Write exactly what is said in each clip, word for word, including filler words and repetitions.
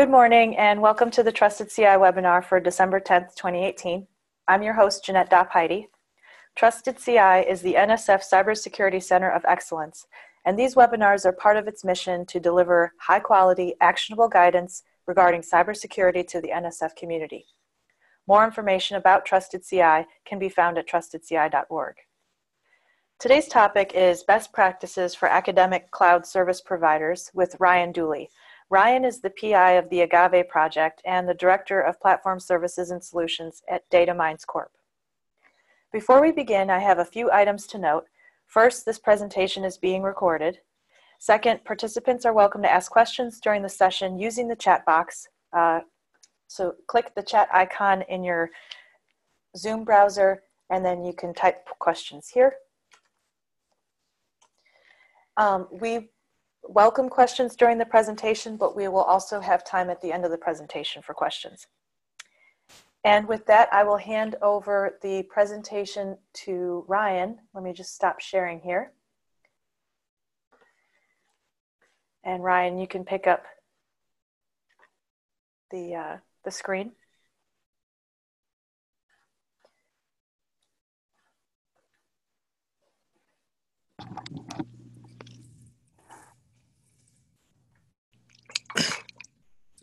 Good morning and welcome to the Trusted C I webinar for December tenth, twenty eighteen. I'm your host, Jeanette Dopp-Heide. Trusted C I is the N S F Cybersecurity Center of Excellence, and these webinars are part of its mission to deliver high-quality, actionable guidance regarding cybersecurity to the N S F community. More information about Trusted C I can be found at trusted C I dot org. Today's topic is Best Practices for Academic Cloud Service Providers with Rion Dooley. Rion is the P I of the Agave Project and the Director of Platform Services and Solutions at Data Minds Corp. Before we begin, I have a few items to note. First, this presentation is being recorded. Second, participants are welcome to ask questions during the session using the chat box. Uh, so click the chat icon in your Zoom browser, and then you can type questions here. Um, we welcome questions during the presentation, but we will also have time at the end of the presentation for questions. And with that, I will hand over the presentation to Rion. Let me just stop sharing here. And Rion, you can pick up the, uh, the screen.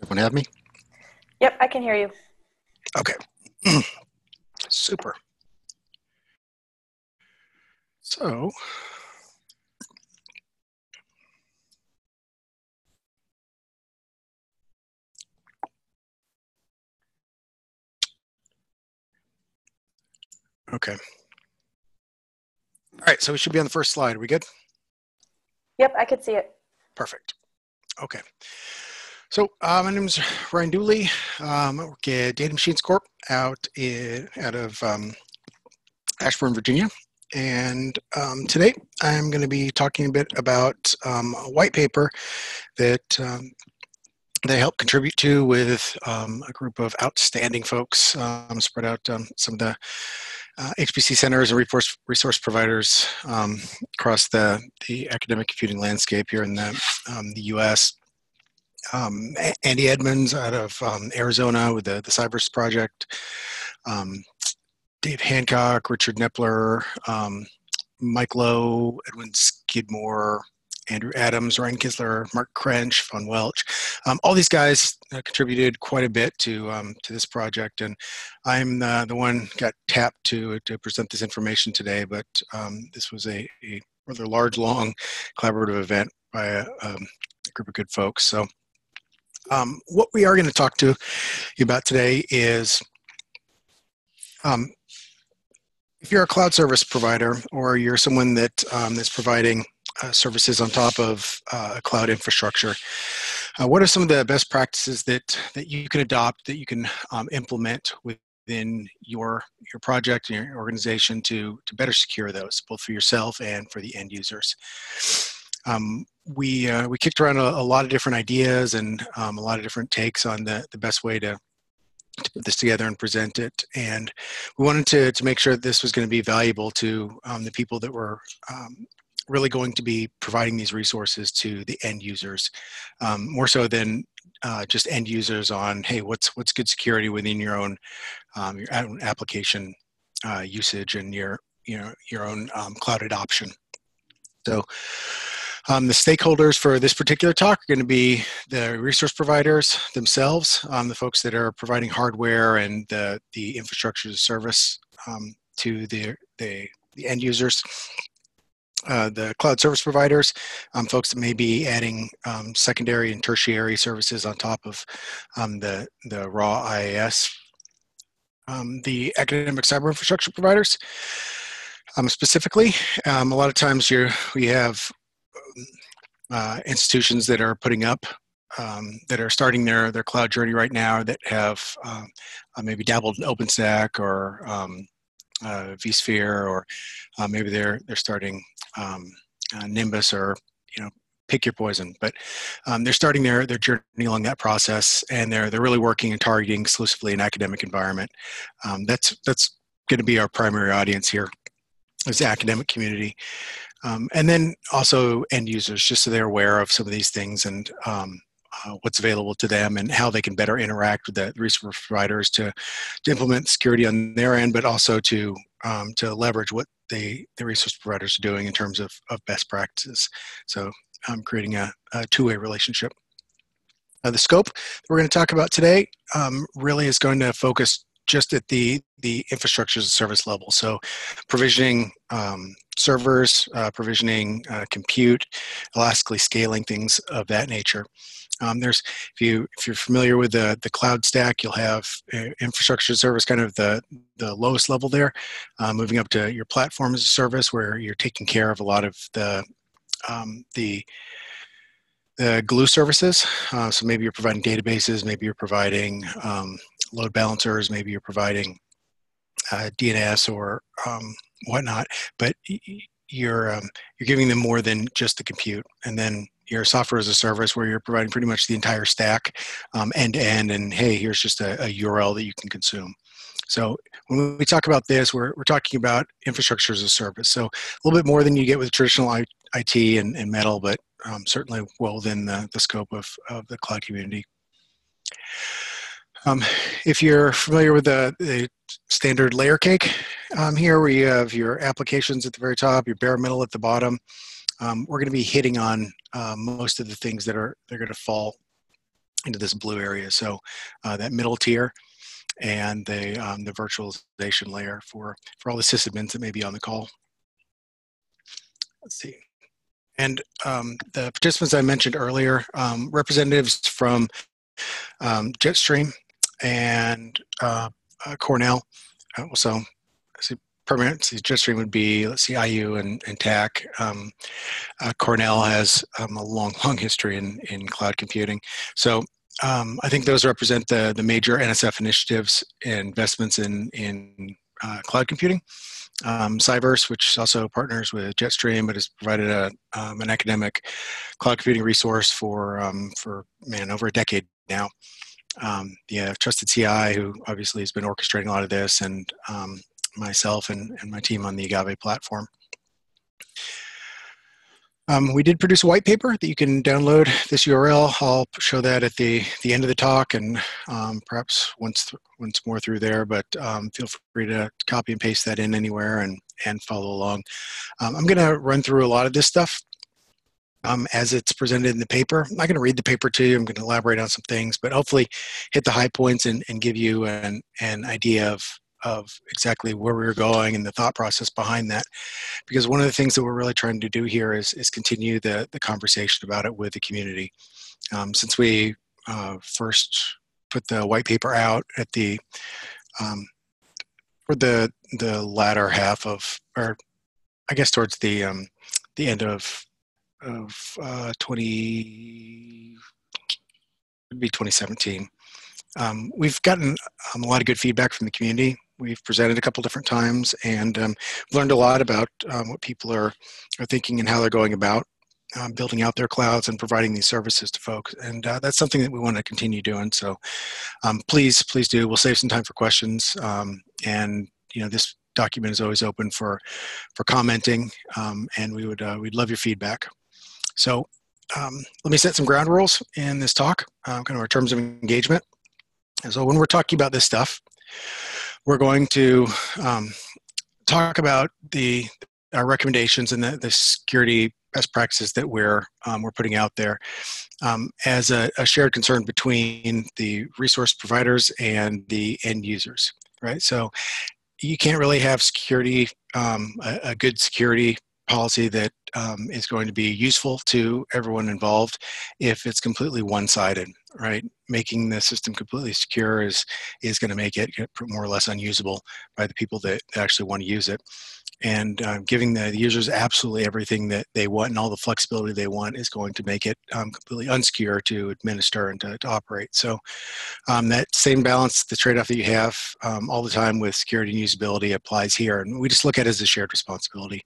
Everyone have me? Yep, I can hear you. Okay. Super. So, okay. All right, so we should be on the first slide. Are we good? Yep, I could see it. Perfect. Okay. So uh, my name is Rion Dooley. Um, I work at Data Machines Corp out, in, out of um, Ashburn, Virginia. And um, today I'm going to be talking a bit about um, a white paper that um, they helped contribute to with um, a group of outstanding folks um, spread out um, some of the uh, H P C centers and resource, resource providers um, across the, the academic computing landscape here in the, um, the U S Um, Andy Edmonds out of um, Arizona with the, the Cybers Project, um, Dave Hancock, Richard Neppler, um, Mike Lowe, Edwin Skidmore, Andrew Adams, Rion Kissler, Mark Krench, Von Welch. Um, all these guys uh, contributed quite a bit to um, to this project, and I'm uh, the one got tapped to to present this information today. But um, this was a, a rather large, long collaborative event by a, a group of good folks. So. Um, what we are going to talk to you about today is um, if you're a cloud service provider or you're someone that um, is providing uh, services on top of uh, cloud infrastructure, uh, what are some of the best practices that, that you can adopt, that you can um, implement within your, your project and your organization to, to better secure those, both for yourself and for the end users? Um, we, uh, we kicked around a, a lot of different ideas and um, a lot of different takes on the, the best way to, to put this together and present it. And we wanted to, to make sure that this was going to be valuable to um, the people that were um, really going to be providing these resources to the end users, um, more so than uh, just end users on, hey, what's, what's good security within your own, um, your own application uh, usage and your, you know, your own um, cloud adoption. So, Um, the stakeholders for this particular talk are going to be the resource providers themselves, um, the folks that are providing hardware and the, the infrastructure as service um, to the, the, the end users, uh, the cloud service providers, um, folks that may be adding um, secondary and tertiary services on top of um, the, the raw I A S, um, the academic cyber infrastructure providers. Um, specifically, um, a lot of times you're, we have Uh, institutions that are putting up, um, that are starting their, their cloud journey right now that have um, uh, maybe dabbled in OpenStack or um, uh, vSphere, or uh, maybe they're, they're starting um, uh, Nimbus, or, you know, pick your poison. But um, they're starting their, their journey along that process, and they're, they're really working and targeting exclusively an academic environment. Um, that's that's going to be our primary audience here, is the academic community. Um, and then also end users, just so they're aware of some of these things and um, uh, what's available to them and how they can better interact with the resource providers to, to implement security on their end, but also to um, to leverage what they, the resource providers are doing in terms of, of best practices. So I'm um, creating a, a two-way relationship. Uh, the scope that we're going to talk about today um, really is going to focus just at the, the infrastructure as a service level. So provisioning um, servers, uh, provisioning uh, compute, elastically scaling, things of that nature. Um, there's, if, you, if you're familiar with the, the cloud stack, you'll have uh, infrastructure as a service, kind of the, the lowest level there, uh, moving up to your platform as a service where you're taking care of a lot of the, um, the The glue services, uh, so maybe you're providing databases, maybe you're providing um, load balancers, maybe you're providing uh, D N S or um, whatnot, but you're, um, you're giving them more than just the compute. And then your software as a service where you're providing pretty much the entire stack um, end to end, and hey, here's just a, a U R L that you can consume. So when we talk about this, we're, we're talking about infrastructure as a service. So a little bit more than you get with traditional I T and, and metal, but um, certainly well within the, the scope of, of the cloud community. Um, if you're familiar with the, the standard layer cake, um, here we have your applications at the very top, your bare metal at the bottom. Um, we're gonna be hitting on uh, most of the things that are they're gonna fall into this blue area. So uh, that middle tier, and the, um, the virtualization layer for, for all the sysadmins that may be on the call. Let's see. And um, the participants I mentioned earlier, um, representatives from um, Jetstream and uh, uh, Cornell. Also, see, permanent, see, Jetstream would be, let's see, I U and, and T A C. Um, uh, Cornell has um, a long, long history in, in cloud computing. So Um, I think those represent the, the major N S F initiatives and investments in, in uh, cloud computing. Um, Cybers, which also partners with Jetstream, but has provided a, um, an academic cloud computing resource for, um, for man, over a decade now. Um, yeah, Trusted C I, who obviously has been orchestrating a lot of this, and um, myself and, and my team on the Agave platform. Um, we did produce a white paper that you can download this U R L. I'll show that at the, the end of the talk, and um, perhaps once, once more through there, but um, feel free to copy and paste that in anywhere and, and follow along. Um, I'm gonna run through a lot of this stuff um, as it's presented in the paper. I'm not gonna read the paper to you. I'm gonna elaborate on some things, but hopefully hit the high points and, and give you an, an idea of of exactly where we were going and the thought process behind that. Because one of the things that we're really trying to do here is, is continue the, the conversation about it with the community. Um, since we uh, first put the white paper out at the, um, for the, the latter half of, or I guess towards the, um, the end of, of uh, twenty, it'd be twenty seventeen, um, we've gotten um, a lot of good feedback from the community. We've presented a couple different times, and um, learned a lot about um, what people are, are thinking and how they're going about um, building out their clouds and providing these services to folks. And uh, that's something that we want to continue doing. So um, please, please do. We'll save some time for questions. Um, and you know, this document is always open for for commenting, um, and we would uh, we'd love your feedback. So um, let me set some ground rules in this talk, uh, kind of our terms of engagement. And so when we're talking about this stuff, we're going to um, talk about the our recommendations and the, the security best practices that we're um, we're putting out there um, as a, a shared concern between the resource providers and the end users, right? So you can't really have security um, a, a good security policy that um, is going to be useful to everyone involved if it's completely one-sided, right? Making the system completely secure is is going to make it more or less unusable by the people that actually want to use it. And uh, giving the, the users absolutely everything that they want and all the flexibility they want is going to make it um, completely unsecure to administer and to, to operate. So um, that same balance, the trade-off that you have um, all the time with security and usability applies here. And we just look at it as a shared responsibility.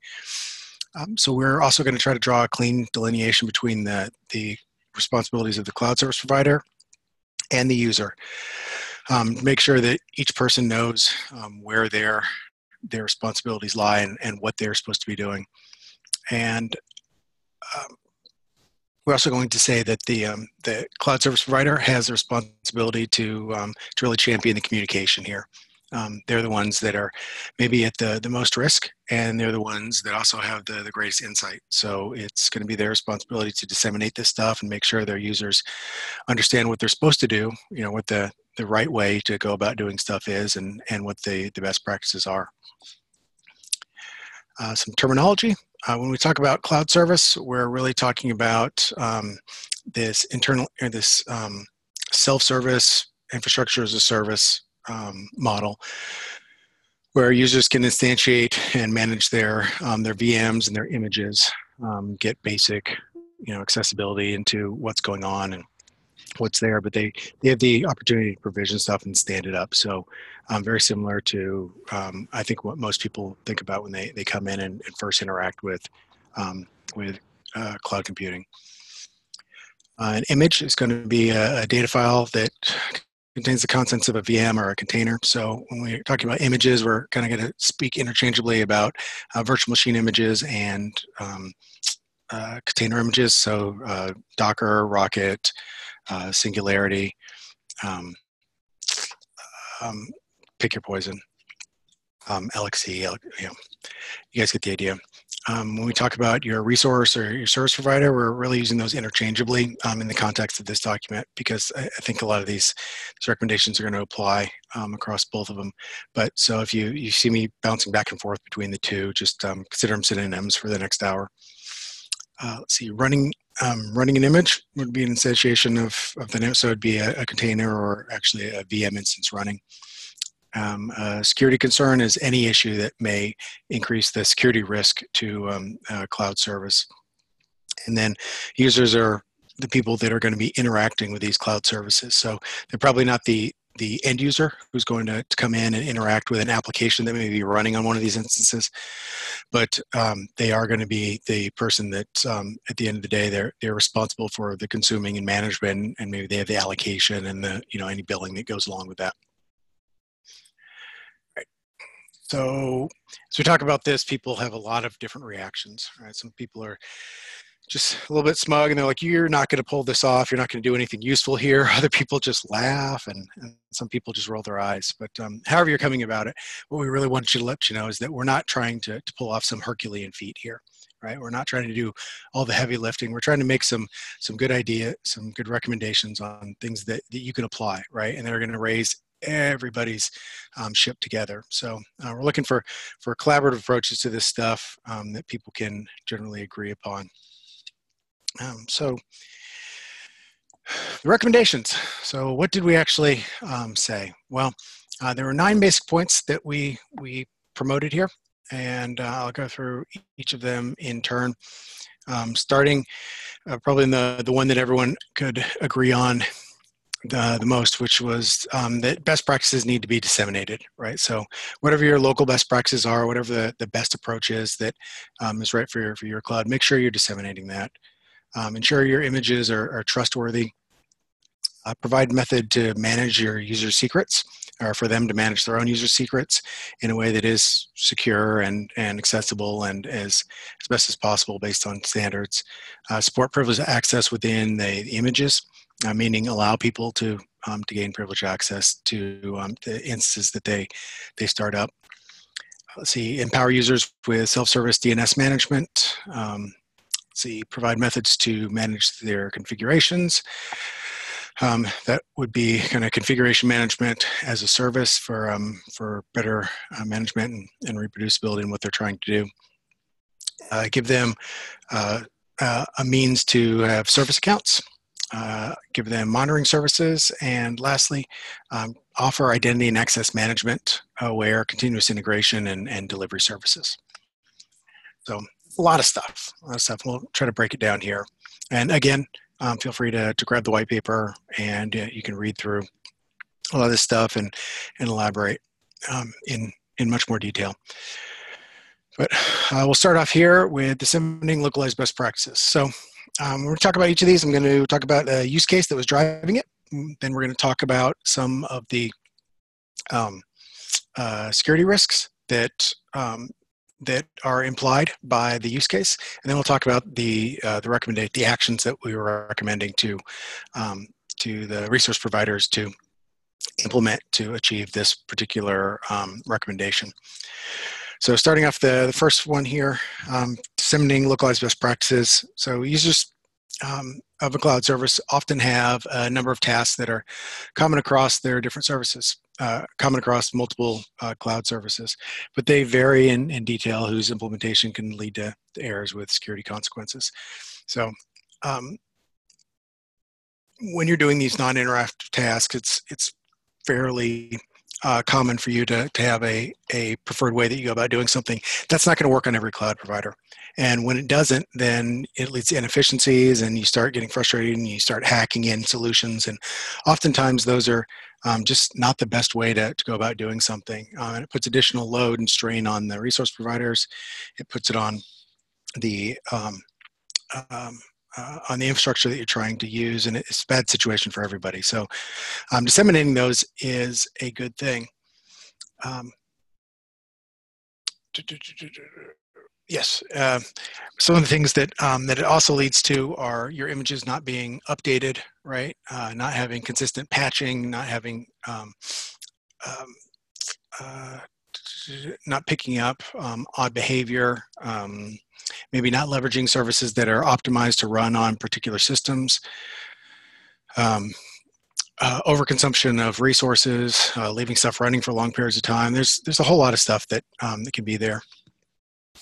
Um, so we're also going to try to draw a clean delineation between the, the responsibilities of the cloud service provider and the user. Um, make sure that each person knows um, where their, their responsibilities lie and, and what they're supposed to be doing. And um, We're also going to say that the, um, the cloud service provider has a responsibility to, um, to really champion the communication here. Um, they're the ones that are maybe at the, the most risk, and they're the ones that also have the, the greatest insight. So it's going to be their responsibility to disseminate this stuff and make sure their users understand what they're supposed to do, you know, what the, the right way to go about doing stuff is, and, and what the, the best practices are. Uh, some terminology. Uh, when we talk about cloud service, we're really talking about um, this internal, or this um, self-service, infrastructure as a service Um, model, where users can instantiate and manage their um, their V Ms and their images, um, get basic, you know, accessibility into what's going on and what's there. But they they have the opportunity to provision stuff and stand it up. So um, very similar to um, I think what most people think about when they they come in and, and first interact with um, with uh, cloud computing. Uh, an image is going to be a, a data file that contains the contents of a V M or a container. So when we're talking about images, we're kind of going to speak interchangeably about uh, virtual machine images and um, uh, container images. So uh, Docker, Rocket, uh, Singularity, um, um, pick your poison, um, L X E, you know, you guys get the idea. Um, when we talk about your resource or your service provider, we're really using those interchangeably um, in the context of this document, because I, I think a lot of these, these recommendations are going to apply um, across both of them. But so if you, you see me bouncing back and forth between the two, just um, consider them synonyms for the next hour. Uh, let's see, running um, running an image would be an instantiation of, of the name, so it would be a, a container or actually a V M instance running. Um, uh, security concern is any issue that may increase the security risk to um, uh, cloud service. And then users are the people that are going to be interacting with these cloud services. So they're probably not the, the end user who's going to, to come in and interact with an application that may be running on one of these instances, but um, they are going to be the person that um, at the end of the day, they're, they're responsible for the consuming and management, and maybe they have the allocation and the, you know, any billing that goes along with that. So as we talk about this, people have a lot of different reactions, right? Some people are just a little bit smug and they're like, you're not going to pull this off. You're not going to do anything useful here. Other people just laugh, and, and some people just roll their eyes. But um, however you're coming about it, what we really want you to let you know is that we're not trying to, to pull off some Herculean feat here, right? We're not trying to do all the heavy lifting. We're trying to make some, some good idea, some good recommendations on things that, that you can apply, right? And they're going to raise everybody's um, shipped together. So uh, we're looking for, for collaborative approaches to this stuff um, that people can generally agree upon. Um, so the recommendations. So what did we actually um, say? Well, uh, there were nine basic points that we, we promoted here, and uh, I'll go through each of them in turn. Um, starting uh, probably in the, the one that everyone could agree on The, the most, which was um, that best practices need to be disseminated, right? So whatever your local best practices are, whatever the, the best approach is that um, is right for your, for your cloud, make sure you're disseminating that. Um, ensure your images are, are trustworthy. Uh, provide method to manage your user secrets, or for them to manage their own user secrets in a way that is secure and, and accessible and as, as best as possible based on standards. Uh, support privileged access within the, the images. Uh, meaning allow people to, um, to gain privileged access to um, the instances that they, they start up. Let's see, empower users with self-service D N S management. Um, let's see, provide methods to manage their configurations. Um, that would be kind of configuration management as a service for, um, for better uh, management and, and reproducibility in what they're trying to do. Uh, give them uh, uh, a means to have service accounts. Uh, give them monitoring services, and lastly, um, offer identity and access management, aware, continuous integration, and, and delivery services. So a lot of stuff, a lot of stuff. We'll try to break it down here. And again, um, feel free to, to grab the white paper, and uh, you can read through a lot of this stuff and, and elaborate um, in, in much more detail. But uh, we'll start off here with disseminating localized best practices. So Um, we're going to talk about each of these. I'm going to talk about a use case that was driving it. Then we're going to talk about some of the um, uh, security risks that um, that are implied by the use case, and then we'll talk about the uh, the recommendate the actions that we were recommending to um, to the resource providers to implement to achieve this particular um, recommendation. So starting off the, the first one here, um, disseminating localized best practices. So users um, of a cloud service often have a number of tasks that are common across their different services, uh, common across multiple uh, cloud services, but they vary in, in detail, whose implementation can lead to errors with security consequences. So um, when you're doing these non-interactive tasks, it's, it's fairly uh, common for you to, to have a, a preferred way that you go about doing something. That's not going to work on every cloud provider. And when it doesn't, then it leads to inefficiencies and you start getting frustrated and you start hacking in solutions. And oftentimes those are um, just not the best way to, to go about doing something. Uh, and it puts additional load and strain on the resource providers. It puts it on the um, um, Uh, on the infrastructure that you're trying to use, and it's a bad situation for everybody. So um, disseminating those is a good thing. Um, yes, uh, some of the things that, um, that it also leads to are your images not being updated, right? Uh, not having consistent patching, not having, um, um, uh, not picking up um, odd behavior, um, maybe not leveraging services that are optimized to run on particular systems, um, uh, overconsumption of resources, uh, leaving stuff running for long periods of time. There's there's a whole lot of stuff that um, that can be there,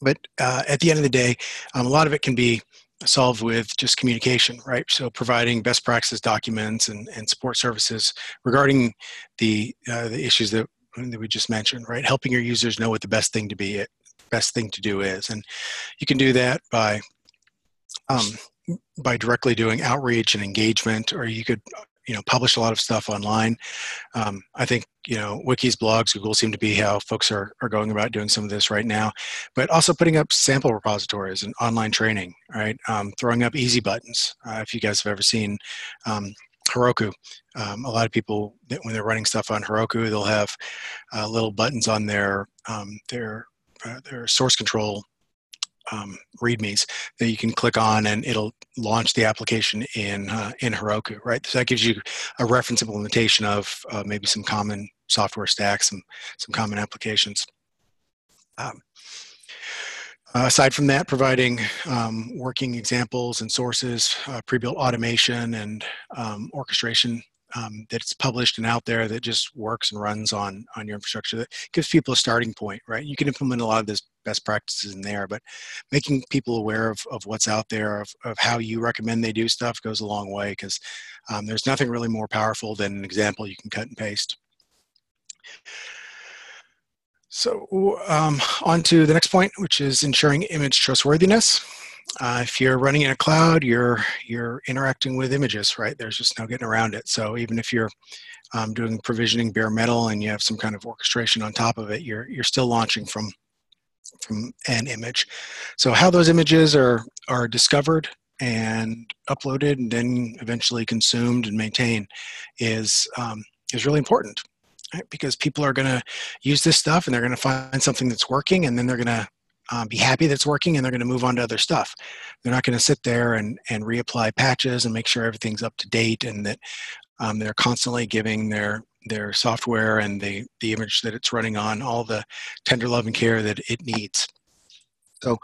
but uh, at the end of the day, um, a lot of it can be solved with just communication, right? So providing best practices documents and, and support services regarding the uh, the issues that that we just mentioned, right? Helping your users know what the best thing to be it best thing to do is, and you can do that by um, by directly doing outreach and engagement, or you could you know publish a lot of stuff online. Um, I think you know wikis, blogs, Google seem to be how folks are are going about doing some of this right now, but also putting up sample repositories and online training, right? Um, throwing up easy buttons. Uh, if you guys have ever seen Um, Heroku. Um, a lot of people, that when they're running stuff on Heroku, they'll have uh, little buttons on their um, their uh, their source control um, readmes that you can click on, and it'll launch the application in uh, in Heroku. Right, so that gives you a reference implementation of uh, maybe some common software stacks, some some common applications. Um, Uh, aside from that, providing um, working examples and sources, uh, pre-built automation and um, orchestration um, that's published and out there that just works and runs on, on your infrastructure, that gives people a starting point, right? You can implement a lot of this best practices in there, but making people aware of, of what's out there, of, of how you recommend they do stuff goes a long way, because um, there's nothing really more powerful than an example you can cut and paste. So um, on to the next point, which is ensuring image trustworthiness. Uh, if you're running in a cloud, you're, you're interacting with images, right? There's just no getting around it. So even if you're um, doing provisioning bare metal and you have some kind of orchestration on top of it, you're, you're still launching from, from an image. So how those images are, are discovered and uploaded and then eventually consumed and maintained is, um, is really important. Because people are going to use this stuff and they're going to find something that's working, and then they're going to um, be happy that's working, and they're going to move on to other stuff. They're not going to sit there and, and reapply patches and make sure everything's up to date, and that um, they're constantly giving their, their software and the, the image that it's running on all the tender love and care that it needs. So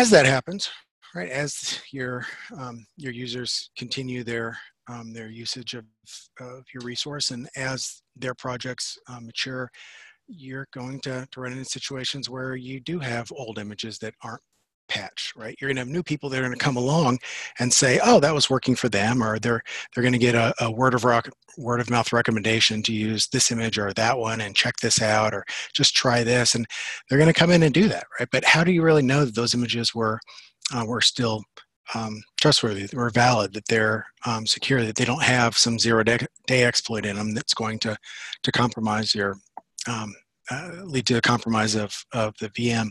as that happens, right, as your, um, your users continue their Um, their usage of, of your resource, and as their projects uh, mature, you're going to, to run into situations where you do have old images that aren't patched, right? You're going to have new people that are going to come along and say, oh, that was working for them, or they're they're going to get a, a word of rock, word of mouth recommendation to use this image or that one, and check this out, or just try this, and they're going to come in and do that, right? But how do you really know that those images were uh, were still Um, trustworthy, or valid, that they're um, secure, that they don't have some zero day, day exploit in them that's going to, to compromise your, um, uh, lead to a compromise of, of the V M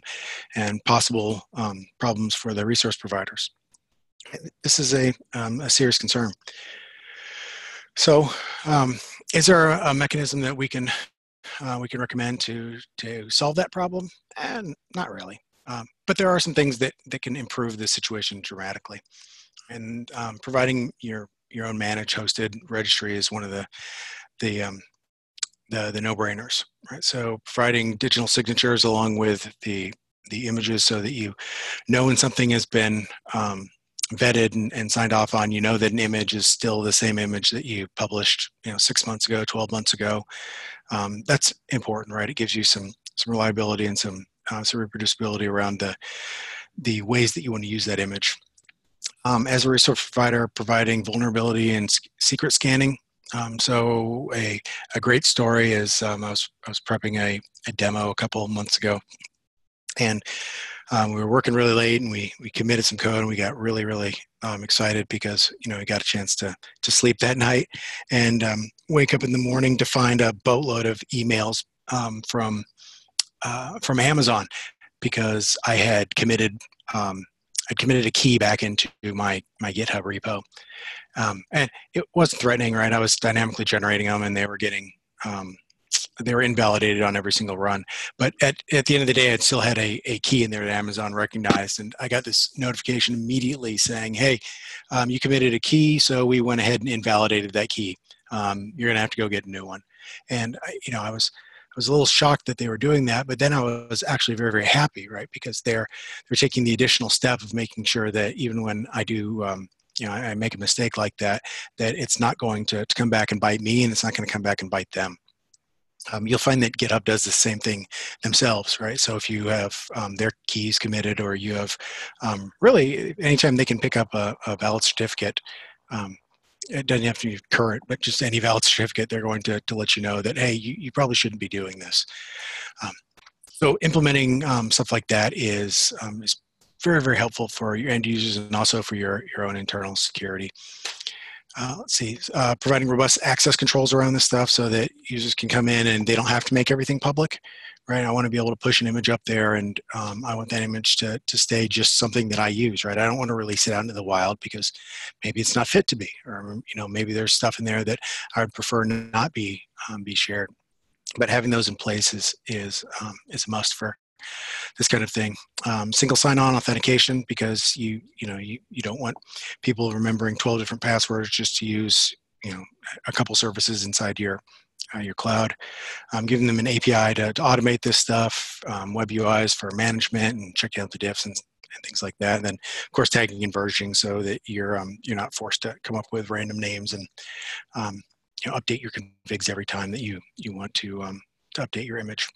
and possible um, problems for the resource providers. This is a, um, a serious concern. So um, is there a mechanism that we can uh, we can recommend to, to solve that problem? And not really. Um, but there are some things that, that can improve the situation dramatically. And um, providing your, your own managed hosted registry is one of the, the, um, the, the no-brainers, right? So providing digital signatures along with the, the images so that you know when something has been um, vetted and, and signed off on, you know that an image is still the same image that you published, you know, six months ago, twelve months ago. Um, that's important, right? It gives you some, some reliability and some, uh, some reproducibility around the, the ways that you want to use that image. Um, as a resource provider, providing vulnerability and sc- secret scanning. Um, so a, a great story is um, I, was, I was prepping a, a demo a couple of months ago, and um, we were working really late, and we, we committed some code, and we got really, really um, excited because, you know, we got a chance to, to sleep that night and um, wake up in the morning to find a boatload of emails um, from, uh, from Amazon because I had committed um, I'd committed a key back into my, my GitHub repo. Um, and it wasn't threatening, right? I was dynamically generating them, and they were getting, um, they were invalidated on every single run. But at, at the end of the day, I'd still had a, a key in there that Amazon recognized. And I got this notification immediately saying, hey, um, you committed a key, so we went ahead and invalidated that key. Um, you're gonna have to go get a new one. And I, you know, I was, I was a little shocked that they were doing that, but then I was actually very, very happy, right? Because they're they're taking the additional step of making sure that even when I do, um, you know, I, I make a mistake like that, that it's not going to, to come back and bite me, and it's not going to come back and bite them. Um, you'll find that GitHub does the same thing themselves, right? So if you have um, their keys committed, or you have um, really anytime they can pick up a, a valid certificate. Um, It doesn't have to be current, but just any valid certificate, they're going to, to let you know that, hey, you, you probably shouldn't be doing this. Um, so implementing um, stuff like that is, um, is very, very helpful for your end users and also for your, your own internal security. Uh, let's see, uh, providing robust access controls around this stuff so that users can come in and they don't have to make everything public, right? I want to be able to push an image up there, and um, I want that image to, to stay just something that I use, right? I don't want to release it out into the wild because maybe it's not fit to be, or, you know, maybe there's stuff in there that I would prefer not be, um, be shared. But having those in place is, is, um, is a must for this kind of thing. Um, single sign-on authentication, because you you know you, you don't want people remembering twelve different passwords just to use you know a couple services inside your uh, your cloud. Um, giving them an A P I to, to automate this stuff, um, web U Is for management and checking out the diffs and, and things like that. And then of course tagging and versioning so that you're um, you're not forced to come up with random names and um, you know, update your configs every time that you you want to, um, to update your image.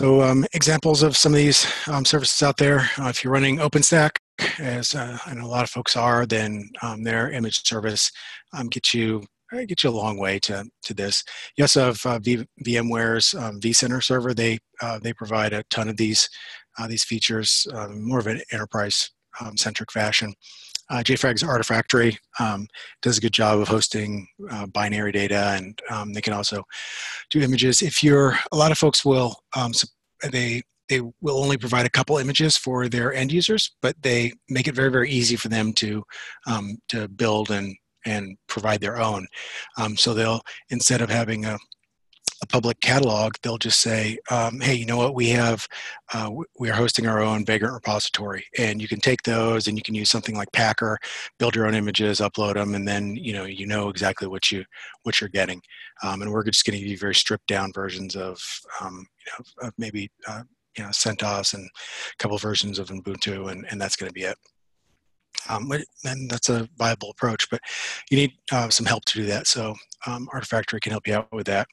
So um, examples of some of these um, services out there, uh, if you're running OpenStack, as uh, I know a lot of folks are, then um, their image service um, gets you get you a long way to, to this. You also have uh, v VMware's um, vCenter server. They uh, they provide a ton of these uh, these features, uh, more of an enterprise-centric um, fashion. Uh, JFrog's Artifactory um, does a good job of hosting uh, binary data, and um, they can also do images. If you're, a lot of folks will, um, they they will only provide a couple images for their end users, but they make it very, very easy for them to um, to build and and provide their own. Um, so they'll, instead of having a a public catalog, they'll just say, um, hey, you know what, we have, uh, we're hosting our own Vagrant repository, and you can take those and you can use something like Packer, build your own images, upload them, and then, you know, you know exactly what, you, what you're getting. Um, and we're just gonna give you very stripped down versions of, um, you know, of maybe, uh, you know, CentOS and a couple of versions of Ubuntu, and, and that's gonna be it. Um, and that's a viable approach, but you need uh, some help to do that. So um, Artifactory can help you out with that.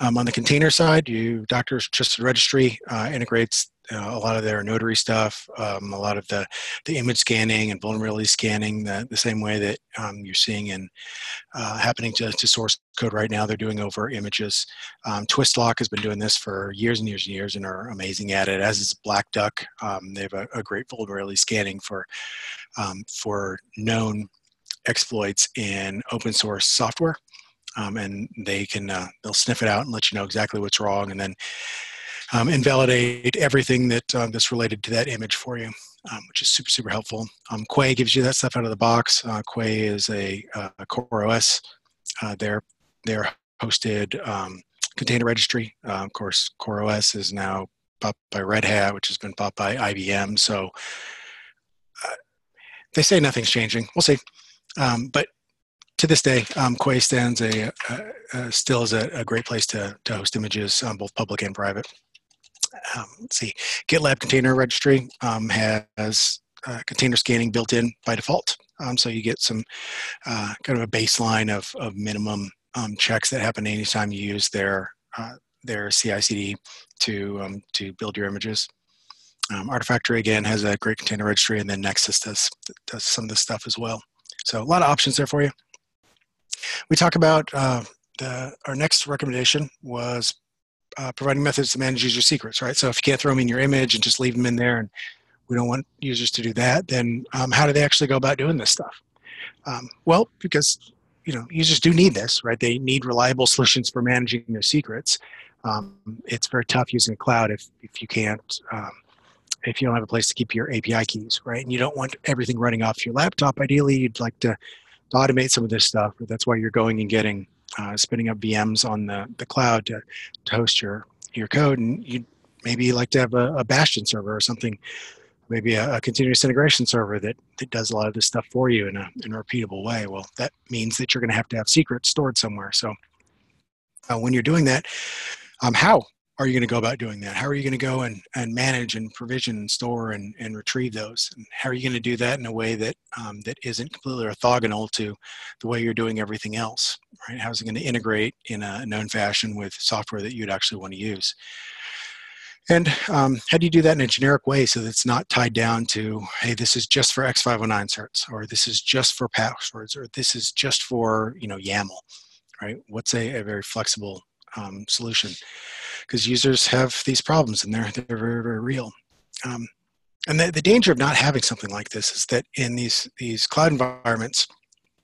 Um, on the container side, you, Docker's Trusted Registry uh, integrates uh, a lot of their notary stuff, um, a lot of the, the image scanning and vulnerability scanning, the, the same way that um, you're seeing in, uh, happening to, to source code right now. They're doing over images. Um, Twistlock has been doing this for years and years and years and are amazing at it, as is Black Duck. Um, they have a, a great vulnerability scanning for, um, for known exploits in open source software. Um, and they can, uh, they'll sniff it out and let you know exactly what's wrong, and then um, invalidate everything that, uh, that's related to that image for you, um, which is super, super helpful. Um, Quay gives you that stuff out of the box. Uh, Quay is a, uh, a CoreOS. Uh, they're, they're hosted um, container registry. Uh, of course, CoreOS is now bought by Red Hat, which has been bought by I B M. So uh, they say nothing's changing. We'll see. Um, but to this day, um, Quay stands a, uh, uh, still is a, a great place to, to host images, um, both public and private. Um, let's see, GitLab Container Registry um, has uh, container scanning built in by default. Um, so you get some uh, kind of a baseline of, of minimum um, checks that happen anytime you use their, uh, their C I C D to, um, to build your images. Um, Artifactory, again, has a great container registry, and then Nexus does, does some of this stuff as well. So a lot of options there for you. We talk about uh, the, our next recommendation was Uh, providing methods to manage user secrets, right? So if you can't throw them in your image and just leave them in there, and we don't want users to do that, then um, how do they actually go about doing this stuff? Um, well, because, you know, users do need this, right? They need reliable solutions for managing their secrets. Um, it's very tough using the cloud if, if you can't, um, if you don't have a place to keep your A P I keys, right? And you don't want everything running off your laptop. Ideally, you'd like to, to automate some of this stuff, but that's why you're going and getting Uh, spinning up V Ms on the, the cloud to, to host your, your code. And you'd maybe like to have a, a Bastion server or something, maybe a, a continuous integration server that, that does a lot of this stuff for you in a, in a repeatable way. Well, that means that you're going to have to have secrets stored somewhere. So uh, when you're doing that, um, how are you going to go about doing that? How are you going to go and, and manage and provision and store and, and retrieve those? And how are you going to do that in a way that, um, that isn't completely orthogonal to the way you're doing everything else? Right? How's it going to integrate in a known fashion with software that you'd actually want to use? And um, how do you do that in a generic way so that it's not tied down to, hey, this is just for X five oh nine certs, or this is just for passwords, or this is just for, you know, YAML, right? What's a, a very flexible um, solution? Because users have these problems, and they're, they're very, very real. Um, and the, the danger of not having something like this is that in these, these cloud environments,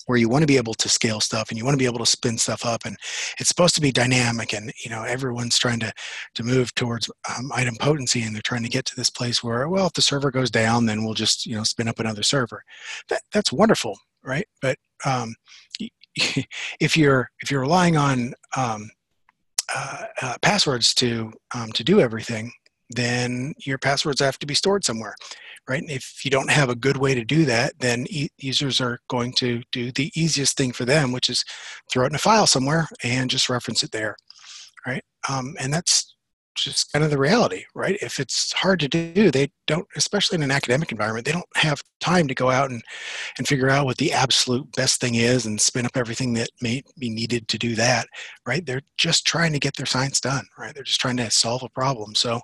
where you want to be able to scale stuff and you want to be able to spin stuff up, and it's supposed to be dynamic, and, you know, everyone's trying to, to move towards um, item potency, and they're trying to get to this place where, well, if the server goes down, then we'll just, you know, spin up another server. That, that's wonderful, right? But um, if you're, if you're relying on um, uh, uh, passwords to, um, to do everything, then your passwords have to be stored somewhere, right? And if you don't have a good way to do that, then e users are going to do the easiest thing for them, which is throw it in a file somewhere and just reference it there, right? Um, and that's just kind of the reality, right? If it's hard to do, they don't, especially in an academic environment, they don't have time to go out and, and figure out what the absolute best thing is and spin up everything that may be needed to do that, right? They're just trying to get their science done, right? They're just trying to solve a problem. So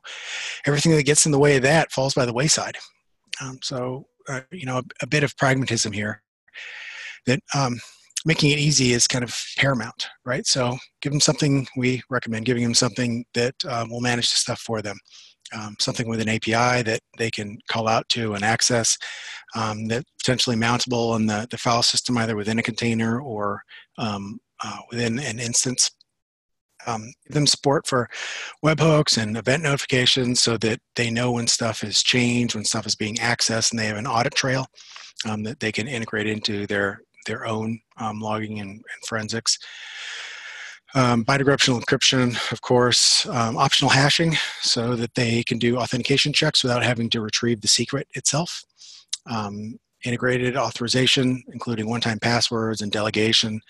everything that gets in the way of that falls by the wayside. Um, so, uh, you know, a, a bit of pragmatism here that um, making it easy is kind of paramount, right? So give them something, we recommend giving them something that um, will manage the stuff for them. Um, something with an A P I that they can call out to and access, um, that's potentially mountable in the, the file system, either within a container or um, uh, within an instance. Um, give them support for webhooks and event notifications so that they know when stuff is changed, when stuff is being accessed, and they have an audit trail um, that they can integrate into their, their own um, logging and, and forensics. Um, bidirectional encryption, of course, um, optional hashing so that they can do authentication checks without having to retrieve the secret itself. Um, integrated authorization, including one-time passwords and delegation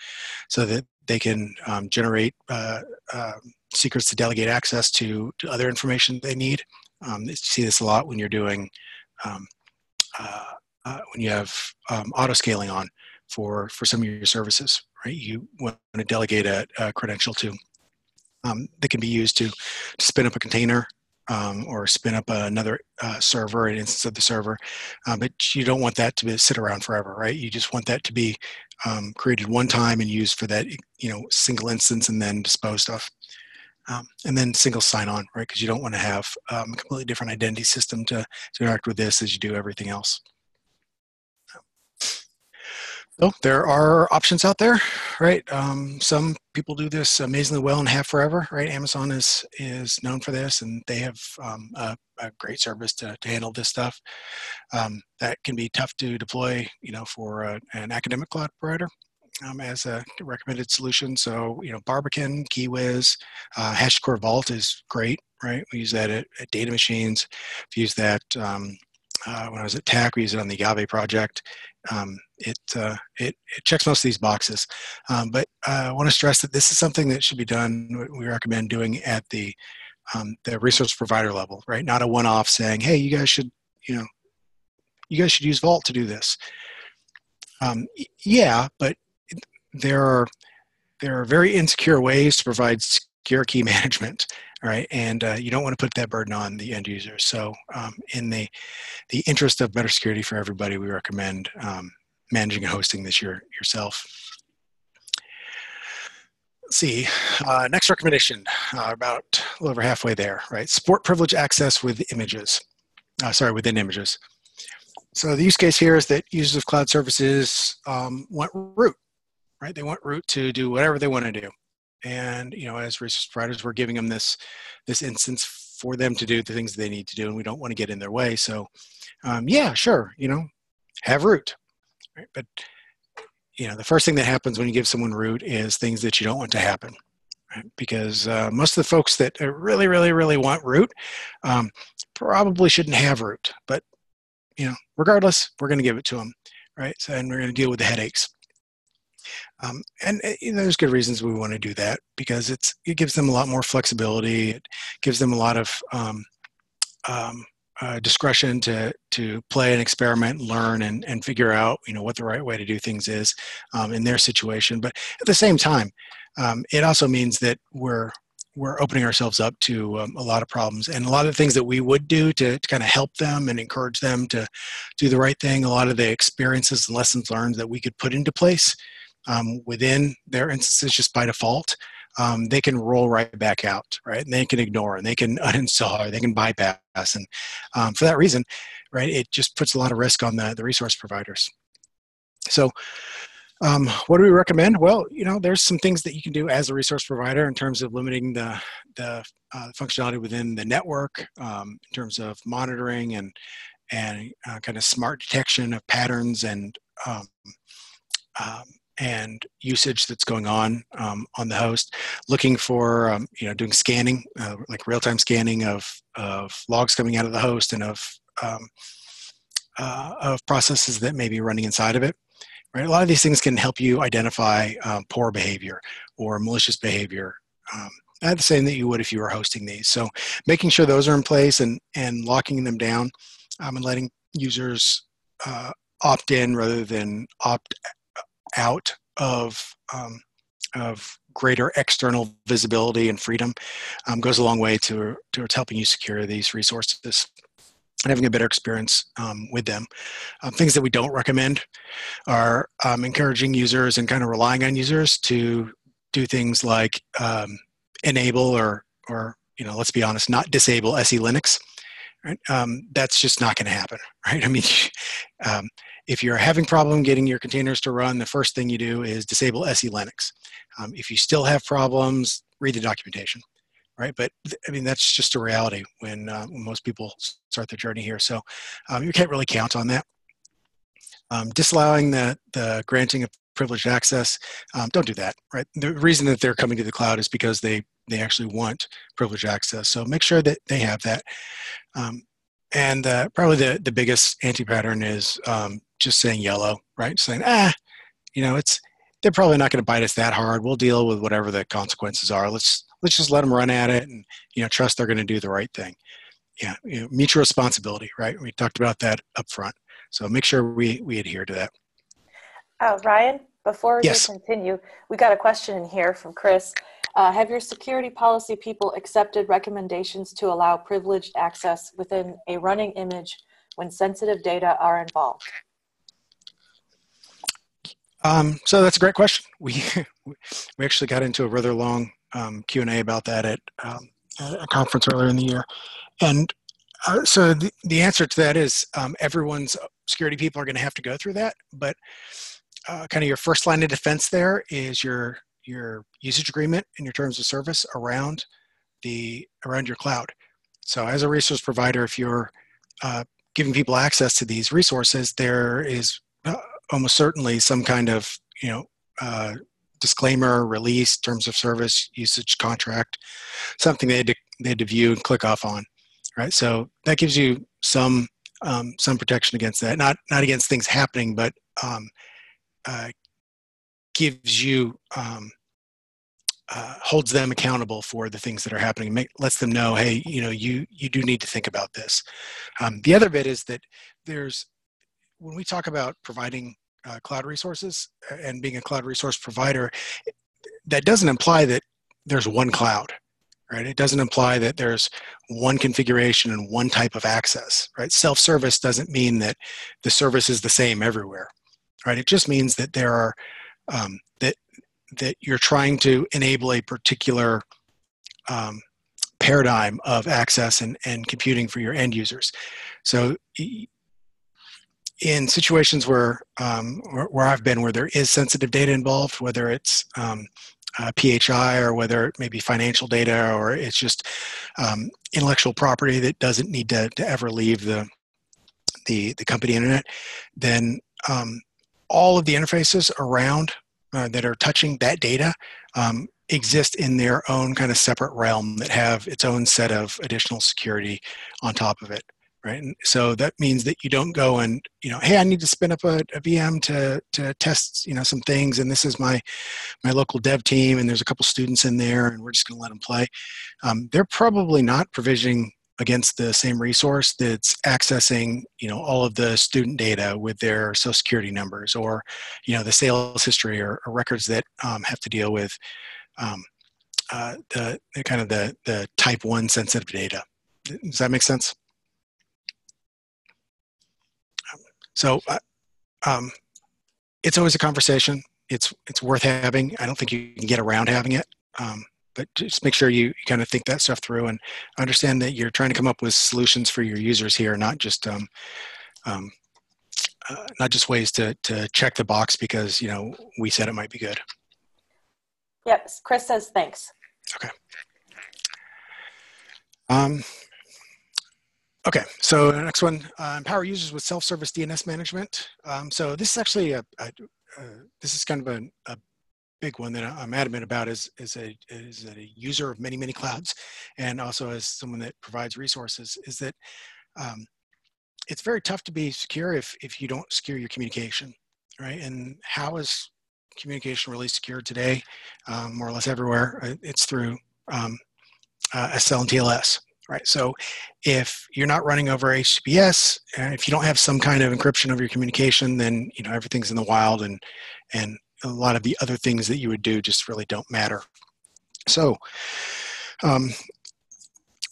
so that they can um, generate uh, uh, secrets to delegate access to, to other information they need. Um, you see this a lot when you're doing, um, uh, uh, when you have um, auto-scaling on for, for some of your services, right? You want to delegate a, a credential to um, that can be used to, to spin up a container um, or spin up another uh, server, an instance of the server. Uh, but you don't want that to be, sit around forever, right? You just want that to be Um, created one time and used for that, you know, single instance and then disposed of. Um, and then single sign-on, right? Because you don't want to have um, a completely different identity system to, to interact with this as you do everything else. So there are options out there, right? Um, some people do this amazingly well and have forever, right? Amazon is, is known for this, and they have um, a, a great service to, to handle this stuff. Um, that can be tough to deploy, you know, for a, an academic cloud provider. um, as a recommended solution. So, you know, Barbican, KeyWiz, uh, HashiCorp Vault is great, right? We use that at, at Data Machines. I've used that um, uh, when I was at T A C, we used it on the Agave Project. Um, it, uh, it, it checks most of these boxes. Um, but uh, I want to stress that this is something that should be done, we recommend doing at the, um, the resource provider level, right? Not a one-off saying, hey, you guys should, you know, you guys should use Vault to do this. Um, yeah, but there are there are very insecure ways to provide secure key management, right? And uh, you don't want to put that burden on the end user. So, um, in the the interest of better security for everybody, we recommend um, managing and hosting this year yourself. Let's see, uh, next recommendation, uh, about a little over halfway there, right? Support privilege access with images. Uh, sorry, within images. So the use case here is that users of cloud services um, want root, right? They want root to do whatever they want to do. And, you know, as resource providers, we're giving them this, this instance for them to do the things they need to do, and we don't want to get in their way. So um, yeah, sure, you know, have root. Right? But, you know, the first thing that happens when you give someone root is things that you don't want to happen. Right? Because uh, most of the folks that really, really, really want root um, probably shouldn't have root, but you know, regardless, we're going to give it to them, right? So, and we're going to deal with the headaches. Um, and you know, there's good reasons we want to do that, because it's it gives them a lot more flexibility. It gives them a lot of um, um, uh, discretion to to play and experiment, learn, and and figure out you know what the right way to do things is um, in their situation. But at the same time, um, it also means that we're we're opening ourselves up to um, a lot of problems, and a lot of the things that we would do to, to kind of help them and encourage them to do the right thing. A lot of the experiences and lessons learned that we could put into place um, within their instances just by default, um, they can roll right back out, right? And they can ignore, and they can uninstall, or they can bypass. And um, for that reason, right, it just puts a lot of risk on the, the resource providers. So, Um, what do we recommend? Well, you know, there's some things that you can do as a resource provider in terms of limiting the, the uh, functionality within the network, um, in terms of monitoring and, and uh, kind of smart detection of patterns and, um, um, and usage that's going on um, on the host. Looking for, um, you know, doing scanning, uh, like real-time scanning of, of logs coming out of the host and of, um, uh, of processes that may be running inside of it. Right? A lot of these things can help you identify um, poor behavior or malicious behavior, um, the same that you would if you were hosting these. So making sure those are in place and, and locking them down um, and letting users uh, opt in rather than opt out of, um, of greater external visibility and freedom um, goes a long way to, towards helping you secure these resources and having a better experience um, with them. Um, things that we don't recommend are um, encouraging users and kind of relying on users to do things like um, enable or, or, you know, let's be honest, not disable S E Linux. Right? Um, that's just not going to happen, right? I mean, um, if you're having a problem getting your containers to run, the first thing you do is disable S E Linux. Um, if you still have problems, read the documentation. Right, but I mean that's just a reality when, uh, when most people start their journey here. So um, you can't really count on that. Um, disallowing the the granting of privileged access, um, don't do that. Right, the reason that they're coming to the cloud is because they they actually want privileged access. So make sure that they have that. Um, and uh, probably the the biggest anti-pattern is um, just saying YOLO. Right, just saying ah, you know it's they're probably not going to bite us that hard. We'll deal with whatever the consequences are. Let's Let's just let them run at it and, you know, trust they're going to do the right thing. Yeah, you know, mutual responsibility, right? We talked about that up front. So make sure we, we adhere to that. Oh, Rion, before yes. we continue, we got a question in here from Chris. Uh, have your security policy people accepted recommendations to allow privileged access within a running image when sensitive data are involved? Um, so that's a great question. We, we actually got into a rather long Um, Q and A about that at, um, at a conference earlier in the year. And uh, so the, the answer to that is um, everyone's security people are going to have to go through that. But uh, kind of your first line of defense there is your, your usage agreement and your terms of service around, the, around your cloud. So as a resource provider, if you're uh, giving people access to these resources, there is uh, almost certainly some kind of, you know, uh, disclaimer, release, terms of service, usage contract, something they had to, they had to view and click off on, right? So that gives you some um, some protection against that, not not against things happening, but um, uh, gives you um, uh, holds them accountable for the things that are happening. Make, lets them know, hey, you know, you you do need to think about this. Um, the other bit is that there's when we talk about providing uh, cloud resources and being a cloud resource provider, that doesn't imply that there's one cloud, right? It doesn't imply that there's one configuration and one type of access, right? Self-service doesn't mean that the service is the same everywhere, right? It just means that there are um, that that you're trying to enable a particular um, paradigm of access and, and computing for your end users. So in situations where um, where I've been, where there is sensitive data involved, whether it's um, uh, P H I or whether it may be financial data or it's just um, intellectual property that doesn't need to, to ever leave the, the the company internet, then um, all of the interfaces around uh, that are touching that data um, exist in their own kind of separate realm that have its own set of additional security on top of it. Right, and so that means that you don't go and, you know, hey, I need to spin up a, a V M to to test, you know, some things, and this is my my local dev team, and there's a couple students in there, and we're just going to let them play. Um, they're probably not provisioning against the same resource that's accessing, you know, all of the student data with their social security numbers, or, you know, the sales history, or, or records that um, have to deal with um, uh, the, the kind of the the type one sensitive data. Does that make sense? So um, it's always a conversation. It's it's worth having. I don't think you can get around having it, um, but just make sure you, you kind of think that stuff through and understand that you're trying to come up with solutions for your users here, not just um, um, uh, not just ways to to check the box because, you know, we said it might be good. Yep, Chris says thanks. Okay. Um, Okay, so the next one, uh, empower users with self-service D N S management. Um, so this is actually a, a, a this is kind of a, a big one that I'm adamant about as as a as a user of many many clouds, and also as someone that provides resources, is that um, it's very tough to be secure if if you don't secure your communication, right? And how is communication really secured today? Um, more or less everywhere, it's through um, uh, S L and T L S. Right, so if you're not running over H T T P S, if you don't have some kind of encryption of your communication, then, you know, everything's in the wild, and and a lot of the other things that you would do just really don't matter. So um,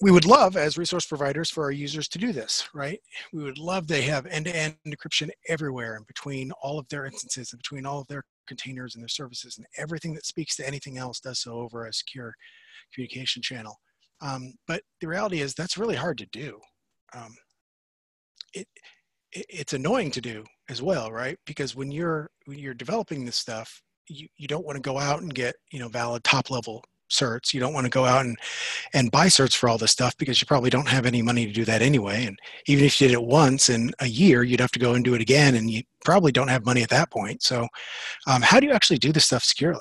we would love, as resource providers, for our users to do this, right? We would love they have end-to-end encryption everywhere and between all of their instances and between all of their containers and their services, and everything that speaks to anything else does so over a secure communication channel. Um, but the reality is that's really hard to do. Um, it, it, it's annoying to do as well, right? Because when you're when you're developing this stuff, you, you don't want to go out and get, you know, valid top level certs. You don't want to go out and, and buy certs for all this stuff because you probably don't have any money to do that anyway. And even if you did it once in a year, you'd have to go and do it again, and you probably don't have money at that point. So um, how do you actually do this stuff securely?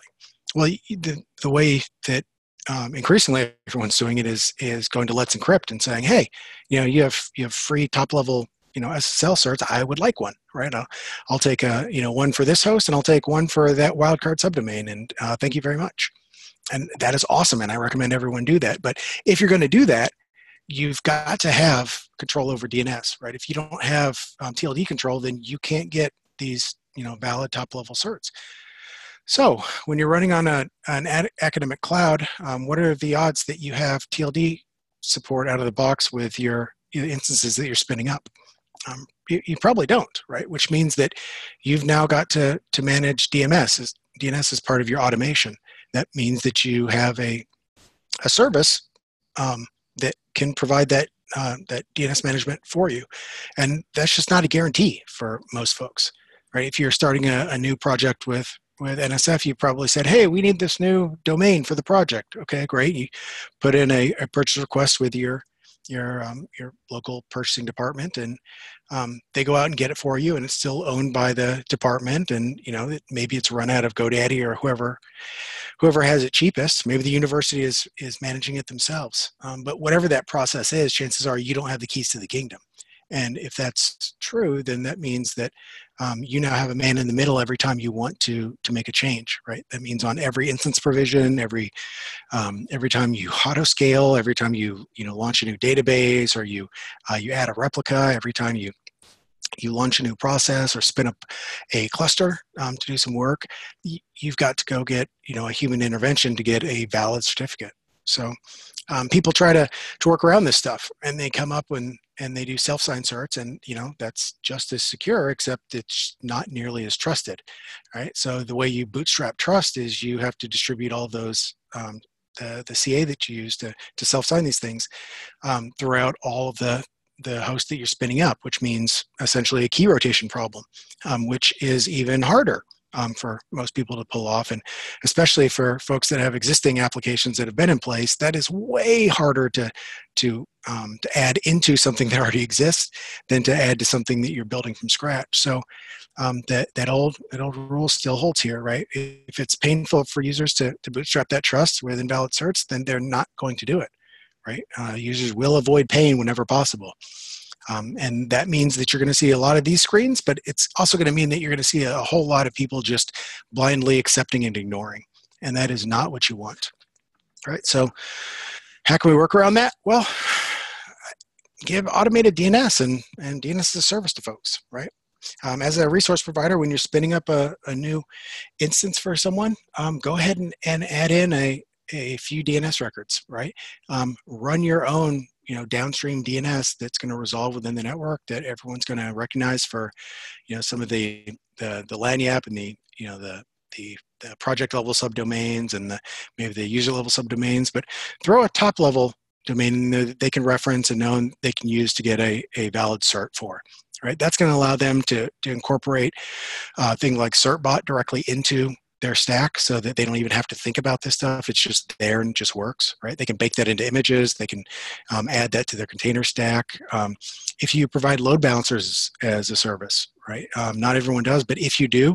Well, the, the way that Um, increasingly everyone's doing it is is going to Let's Encrypt and saying, hey, you know, you have you have free top level, you know, S S L certs. I would like one, right? I'll, I'll take a, you know, one for this host, and I'll take one for that wildcard subdomain, and uh, thank you very much. And that is awesome, and I recommend everyone do that. But if you're going to do that, you've got to have control over D N S, right? If you don't have um, T L D control, then you can't get these, you know, valid top level certs. So when you're running on a, an ad academic cloud, um, what are the odds that you have T L D support out of the box with your instances that you're spinning up? Um, you, you probably don't, right? Which means that you've now got to, to manage D M S. As D N S is part of your automation. That means that you have a, a service um, that can provide that, uh, that D N S management for you. And that's just not a guarantee for most folks, right? If you're starting a, a new project with With N S F, you probably said, hey, we need this new domain for the project. Okay, great. You put in a, a purchase request with your, your um, your local purchasing department, and um, they go out and get it for you, and it's still owned by the department. And you know, it, maybe it's run out of GoDaddy or whoever whoever has it cheapest. Maybe the university is is managing it themselves. Um, but whatever that process is, chances are you don't have the keys to the kingdom. And if that's true, then that means that um, you now have a man in the middle every time you want to to make a change, right? That means on every instance provision, every um, every time you auto scale, every time you you know launch a new database, or you uh, you add a replica, every time you you launch a new process or spin up a cluster um, to do some work, you've got to go get you know a human intervention to get a valid certificate. So um, people try to, to work around this stuff, and they come up and, and they do self-signed certs, and you know that's just as secure, except it's not nearly as trusted, right? So the way you bootstrap trust is you have to distribute all those, um, the, the C A that you use to, to self-sign these things um, throughout all of the, the hosts that you're spinning up, which means essentially a key rotation problem, um, which is even harder. Um, for most people to pull off, and especially for folks that have existing applications that have been in place, that is way harder to to um, to add into something that already exists than to add to something that you're building from scratch. So um, that that old that old rule still holds here, right? If it's painful for users to to bootstrap that trust with invalid certs, then they're not going to do it, right? Uh, users will avoid pain whenever possible. Um, and that means that you're going to see a lot of these screens, but it's also going to mean that you're going to see a whole lot of people just blindly accepting and ignoring. And that is not what you want. All right. So how can we work around that? Well, give automated D N S and, and D N S as a service to folks, right? Um, as a resource provider, when you're spinning up a, a new instance for someone, um, go ahead and, and add in a, a few D N S records, right? Um, run your own you know, downstream D N S that's going to resolve within the network that everyone's going to recognize for, you know, some of the, the, the lanyap and the, you know, the, the, the project level subdomains and the, maybe the user level subdomains, but throw a top level domain in there that they can reference and know they can use to get a, a valid cert for, right? That's going to allow them to, to incorporate uh, things like CertBot directly into their stack so that they don't even have to think about this stuff. It's just there and just works, right? They can bake that into images. They can um, add that to their container stack. Um, if you provide load balancers as a service, right? Um, not everyone does, but if you do,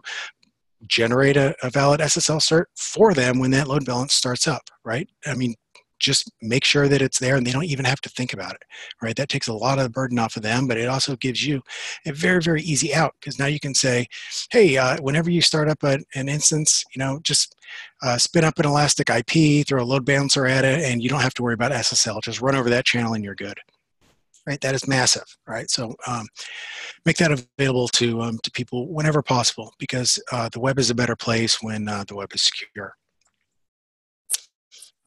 generate a, a valid S S L cert for them when that load balance starts up, right? I mean, just make sure that it's there and they don't even have to think about it, right? That takes a lot of the burden off of them, but it also gives you a very, very easy out, because now you can say, hey, uh, whenever you start up a, an instance, you know, just uh, spin up an Elastic I P, throw a load balancer at it, and you don't have to worry about S S L. Just run over that channel and you're good, right? That is massive, right? So um, make that available to, um, to people whenever possible, because uh, the web is a better place when uh, the web is secure.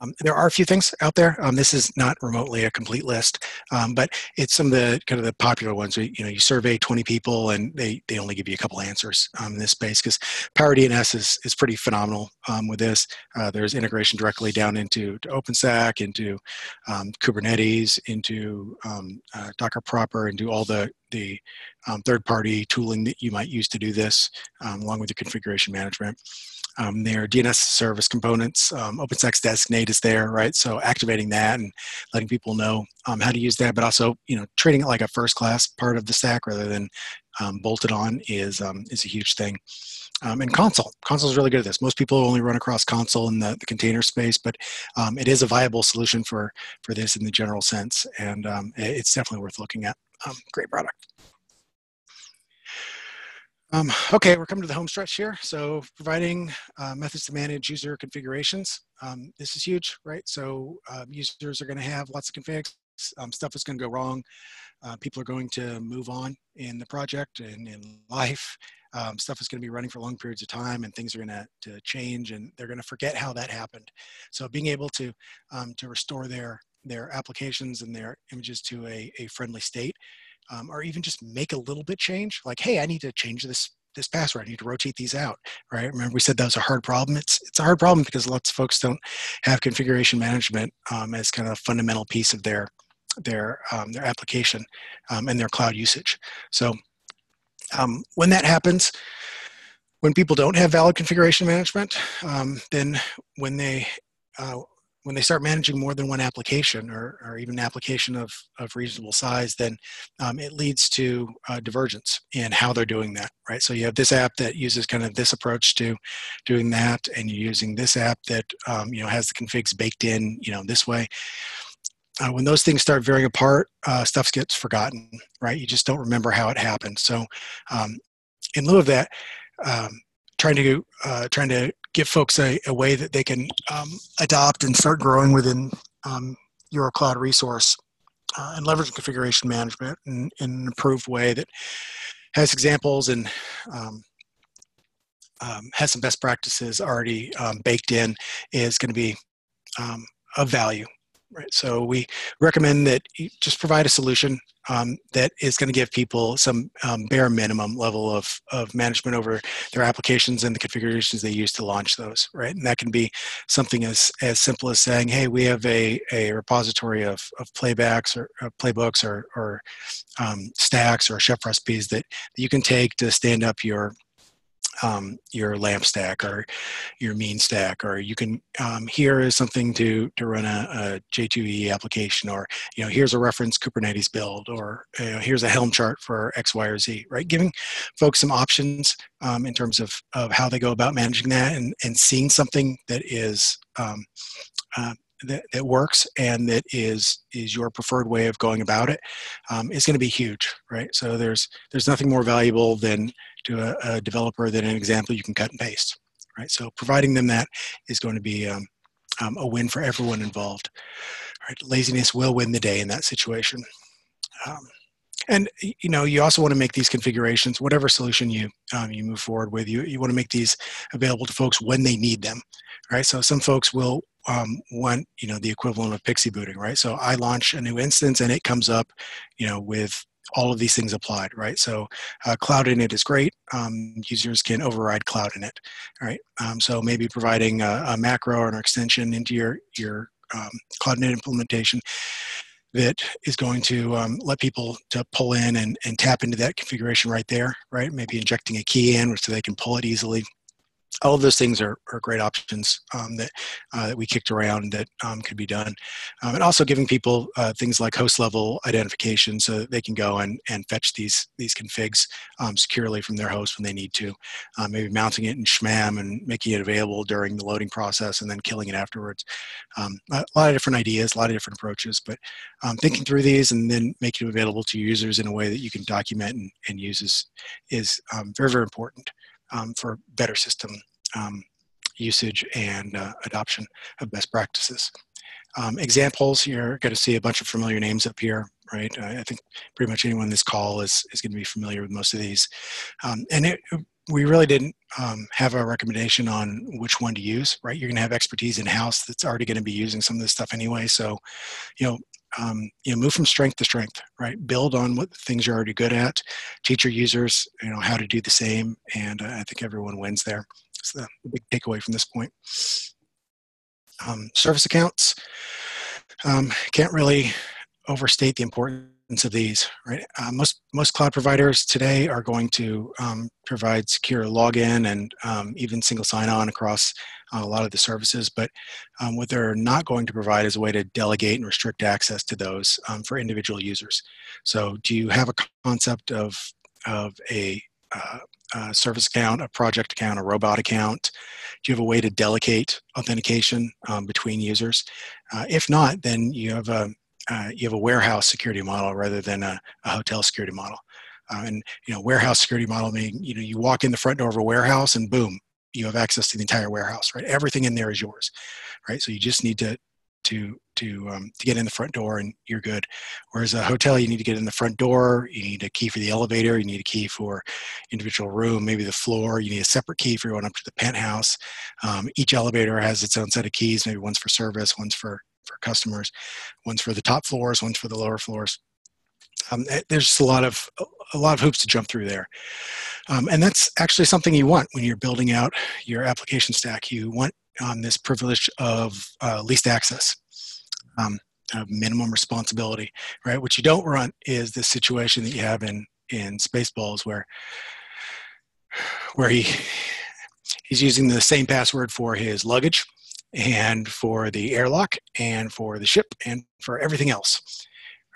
Um, there are a few things out there. Um, this is not remotely a complete list, um, but it's some of the kind of the popular ones. You know, you survey twenty people and they, they only give you a couple answers um, in this space, because Power D N S is, is pretty phenomenal um, with this. Uh, there's integration directly down into to OpenStack, into um, Kubernetes, into um, uh, Docker proper, into all the, the um, third-party tooling that you might use to do this, um, along with your configuration management. Um, their D N S service components, um, OpenStack designate is there, right? So activating that and letting people know um, how to use that, but also, you know, treating it like a first-class part of the stack rather than um, bolted on is um, is a huge thing. Um, and Consul, Consul is really good at this. Most people only run across Consul in the, the container space, but um, it is a viable solution for for this in the general sense, and um, it's definitely worth looking at. Um, great product. Um, okay, we're coming to the home stretch here. So providing uh, methods to manage user configurations. Um, this is huge, right? So uh, users are going to have lots of configs. Um, stuff is going to go wrong. Uh, people are going to move on in the project and in life. Um, stuff is going to be running for long periods of time, and things are going to, to change, and they're going to forget how that happened. So being able to, um, to restore their, their applications and their images to a, a friendly state. Um, or even just make a little bit change, like, hey, I need to change this this password. I need to rotate these out, right? Remember we said that was a hard problem. It's it's a hard problem because lots of folks don't have configuration management um, as kind of a fundamental piece of their their um, their application um, and their cloud usage. So um, when that happens, when people don't have valid configuration management, um, then when they uh, when they start managing more than one application, or, or even an application of, of reasonable size, then um, it leads to uh, divergence in how they're doing that, right? So you have this app that uses kind of this approach to doing that, and you're using this app that, um, you know, has the configs baked in, you know, this way. Uh, when those things start veering apart, uh, stuff gets forgotten, right? You just don't remember how it happened. So um, in lieu of that, um, trying to uh, trying to give folks a, a way that they can um, adopt and start growing within um, your cloud resource uh, and leverage configuration management in, in an improved way that has examples and um, um, has some best practices already um, baked in is going to be um, of value. Right, so we recommend that you just provide a solution um, that is going to give people some um, bare minimum level of, of management over their applications and the configurations they use to launch those, right? And that can be something as, as simple as saying, hey, we have a, a repository of, of playbacks or, or playbooks or, or um, stacks or chef recipes that you can take to stand up your Um, your lamp stack or your mean stack, or you can, um, here is something to, to run a, a J two E application, or, you know, here's a reference Kubernetes build, or you know, here's a Helm chart for X, Y, or Z, right? Giving folks some options um, in terms of, of how they go about managing that, and, and seeing something that is, um, uh, that, that works and that is, is your preferred way of going about it um, is going to be huge, right? So there's, there's nothing more valuable than to a, a developer than an example you can cut and paste, right? So providing them that is going to be um, um, a win for everyone involved, right? Laziness will win the day in that situation. Um, and, you know, you also want to make these configurations, whatever solution you, um, you move forward with, you, you want to make these available to folks when they need them, right? So some folks will, Um, want, you know, the equivalent of pixie booting, right? So I launch a new instance and it comes up, you know, with all of these things applied, right? So uh, CloudInit is great. Um, users can override CloudInit, right? Um, so maybe providing a, a macro or an extension into your, your um, CloudInit implementation that is going to um, let people to pull in and, and tap into that configuration right there, right? Maybe injecting a key in so they can pull it easily. All of those things are, are great options um, that, uh, that we kicked around that um, could be done. Um, and also giving people uh, things like host level identification so that they can go and, and fetch these, these configs um, securely from their host when they need to. Uh, maybe mounting it in shmam and making it available during the loading process and then killing it afterwards. Um, a lot of different ideas, a lot of different approaches, but um, thinking through these and then making them available to users in a way that you can document and, and use is, is um, very, very important. Um, for better system um, usage and uh, adoption of best practices. Um, examples, you're going to see a bunch of familiar names up here, right? I, I think pretty much anyone on this call is, is going to be familiar with most of these. Um, and it, we really didn't um, have a recommendation on which one to use, right? You're going to have expertise in-house that's already going to be using some of this stuff anyway. So, you know, Um, you know, move from strength to strength, right? Build on what things you're already good at. Teach your users, you know, how to do the same, and uh, I think everyone wins there. That's the big takeaway from this point. Um, service accounts, um, can't really overstate the importance of these, right? Uh, most most cloud providers today are going to um, provide secure login and um, even single sign-on across a lot of the services, but um, what they're not going to provide is a way to delegate and restrict access to those um, for individual users. So do you have a concept of, of a, uh, a service account, a project account, a robot account? Do you have a way to delegate authentication um, between users? Uh, if not, then you have, a, uh, you have a warehouse security model rather than a, a hotel security model. Uh, and, you know, warehouse security model meaning, you know, you walk in the front door of a warehouse and boom, you have access to the entire warehouse, right? Everything in there is yours, right? So you just need to to to um, to get in the front door and you're good. Whereas a hotel, you need to get in the front door, you need a key for the elevator, you need a key for individual room, maybe the floor, you need a separate key for going up to the penthouse. Um, each elevator has its own set of keys, maybe one's for service, one's for, for customers, one's for the top floors, one's for the lower floors. Um, there's just a lot of a lot of hoops to jump through there, um, and that's actually something you want when you're building out your application stack. You want um, this privilege of uh, least access, um, of minimum responsibility, right? What you don't want is this situation that you have in in Spaceballs, where where he he's using the same password for his luggage and for the airlock and for the ship and for everything else,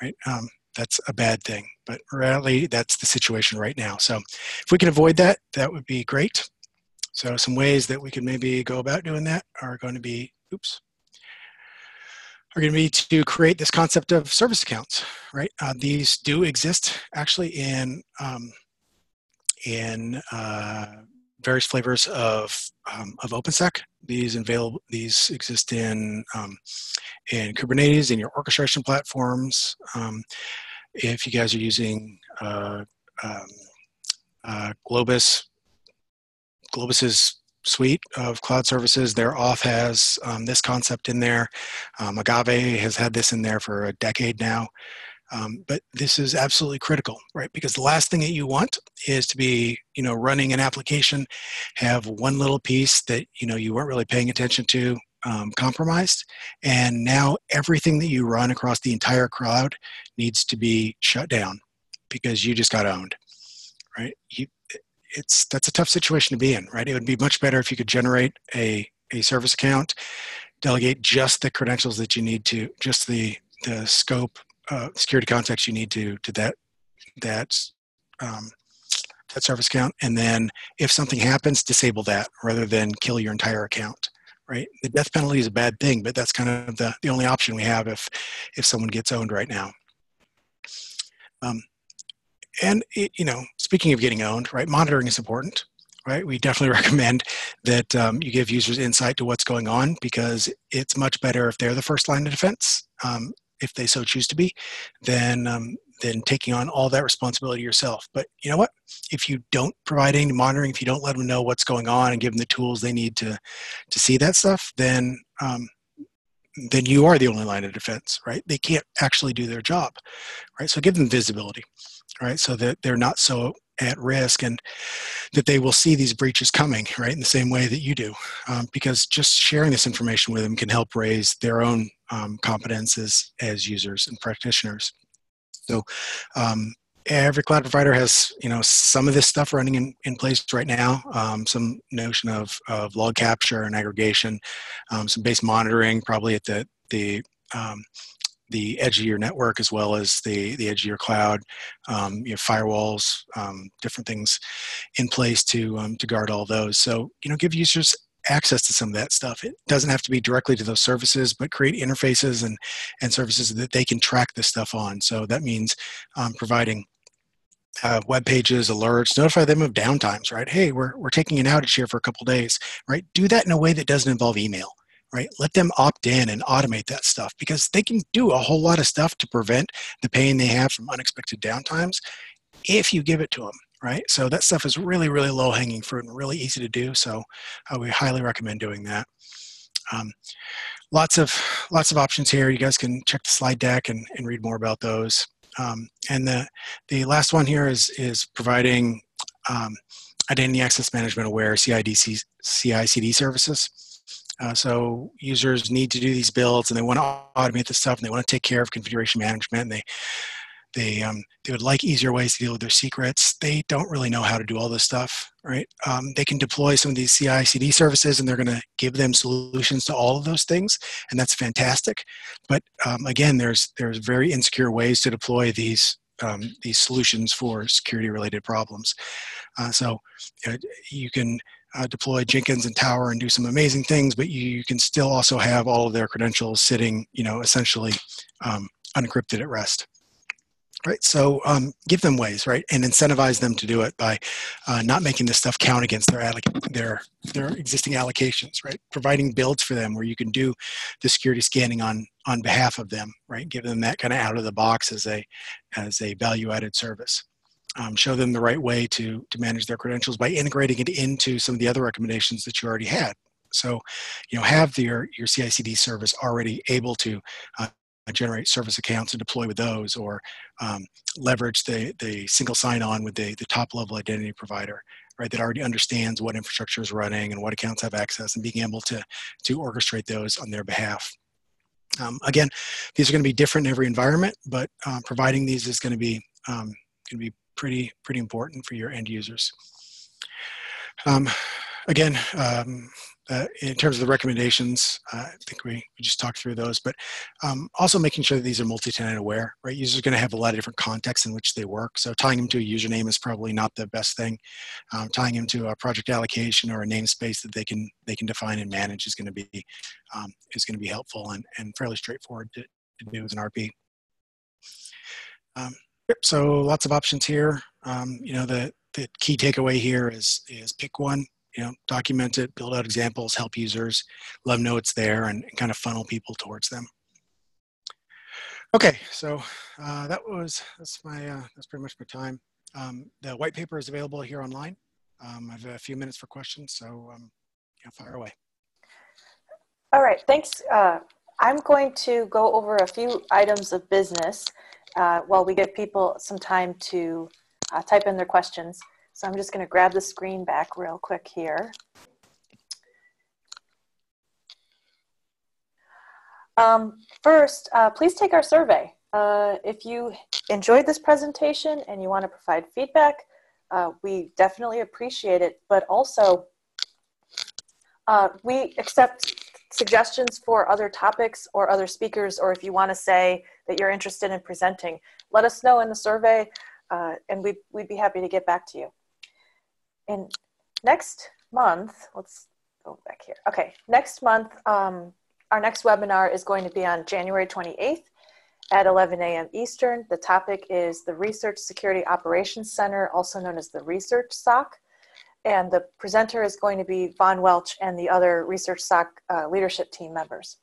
right? Um, that's a bad thing, but really that's the situation right now. So if we can avoid that, that would be great. So some ways that we could maybe go about doing that are going to be, oops, are going to be to create this concept of service accounts, right? Uh, these do exist actually in, um, in uh, various flavors of, um, of OpenStack. These available, these exist in, um, in Kubernetes, in your orchestration platforms. Um, if you guys are using uh, um, uh, Globus, Globus's suite of cloud services, their O F has um, this concept in there. Um, Agave has had this in there for a decade now. Um, but this is absolutely critical, right? Because the last thing that you want is to be, you know, running an application, have one little piece that, you know, you weren't really paying attention to um, compromised. And now everything that you run across the entire cloud needs to be shut down because you just got owned, right? You, It's, that's a tough situation to be in, right? It would be much better if you could generate a, a service account, delegate just the credentials that you need to, just the, the scope, uh, security context you need to, to that, that, um, that service account. And then if something happens, disable that rather than kill your entire account, right? The death penalty is a bad thing, but that's kind of the, the only option we have if, if someone gets owned right now. Um, And, it, you know, speaking of getting owned, right, monitoring is important, right? We definitely recommend that um, you give users insight to what's going on, because it's much better if they're the first line of defense, um, if they so choose to be, than, um, than taking on all that responsibility yourself. But you know what? If you don't provide any monitoring, if you don't let them know what's going on and give them the tools they need to, to see that stuff, then, um, then you are the only line of defense, right? They can't actually do their job, right? So give them visibility. Right, so that they're not so at risk, and that they will see these breaches coming, right, in the same way that you do, um, because just sharing this information with them can help raise their own um, competences as users and practitioners. So um, every cloud provider has, you know, some of this stuff running in, in place right now, um, some notion of, of log capture and aggregation, um, some base monitoring probably at the, the um, the edge of your network as well as the, the edge of your cloud, um, you have firewalls, um, different things in place to, um, to guard all those. So, you know, give users access to some of that stuff. It doesn't have to be directly to those services, but create interfaces and, and services that they can track this stuff on. So that means um, providing Uh, web pages, alerts, notify them of downtimes, right? Hey, we're, we're taking an outage here for a couple days, right? Do that in a way that doesn't involve email. Right? Let them opt in and automate that stuff, because they can do a whole lot of stuff to prevent the pain they have from unexpected downtimes if you give it to them, right? So that stuff is really, really low hanging fruit and really easy to do. So uh, we highly recommend doing that. Um, lots of, lots of options here. You guys can check the slide deck and, and read more about those. Um, and the, the last one here is, is providing um, identity access management aware C I C D services. Uh, so users need to do these builds, and they want to automate this stuff, and they want to take care of configuration management, and they they um, they would like easier ways to deal with their secrets. They don't really know how to do all this stuff, right? Um, they can deploy some of these C I C D services, and they're going to give them solutions to all of those things, and that's fantastic. But um, again, there's there's very insecure ways to deploy these um, these solutions for security-related problems. Uh, so uh, you can. Uh, deploy Jenkins and Tower and do some amazing things, but you, you can still also have all of their credentials sitting, you know, essentially um, unencrypted at rest, right? So um, give them ways, right, and incentivize them to do it by uh, not making this stuff count against their, their, their existing allocations, right? Providing builds for them where you can do the security scanning on, on behalf of them, right? Give them that kind of out of the box as a, as a value-added service. Um, show them the right way to, to manage their credentials by integrating it into some of the other recommendations that you already had. So, you know, have your, your C I C D service already able to uh, generate service accounts and deploy with those, or um, leverage the, the single sign-on with the, the top-level identity provider, right, that already understands what infrastructure is running and what accounts have access, and being able to, to orchestrate those on their behalf. Um, again, these are going to be different in every environment, but uh, providing these is going to be, um, going to be pretty, pretty important for your end users. Um, again, um, uh, in terms of the recommendations, uh, I think we, we just talked through those, but um, also making sure that these are multi-tenant aware, right? Users are going to have a lot of different contexts in which they work. So tying them to a username is probably not the best thing. Um, tying them to a project allocation or a namespace that they can they can define and manage is going to be um, is going to be helpful and, and fairly straightforward to, to do as an R P. Um, so lots of options here. Um, you know, the the key takeaway here is is pick one. You know, document it, build out examples, help users, let them know it's there, and, and kind of funnel people towards them. Okay, so uh, that was that's my uh, that's pretty much my time. Um, the white paper is available here online. Um, I have a few minutes for questions, so um, yeah, fire away. All right, thanks. Uh, I'm going to go over a few items of business uh, while we give people some time to uh, type in their questions. So I'm just going to grab the screen back real quick here. Um, first, uh, please take our survey. Uh, if you enjoyed this presentation and you want to provide feedback, uh, we definitely appreciate it. But also, uh, we accept suggestions for other topics or other speakers, or if you want to say that you're interested in presenting, let us know in the survey, uh, and we'd, we'd be happy to get back to you. And next month, let's go back here. Okay, next month, um, our next webinar is going to be on January twenty-eighth at eleven A M Eastern. The topic is the Research Security Operations Center, also known as the Research S O C. And the presenter is going to be Von Welch and the other Research S O C uh, leadership team members.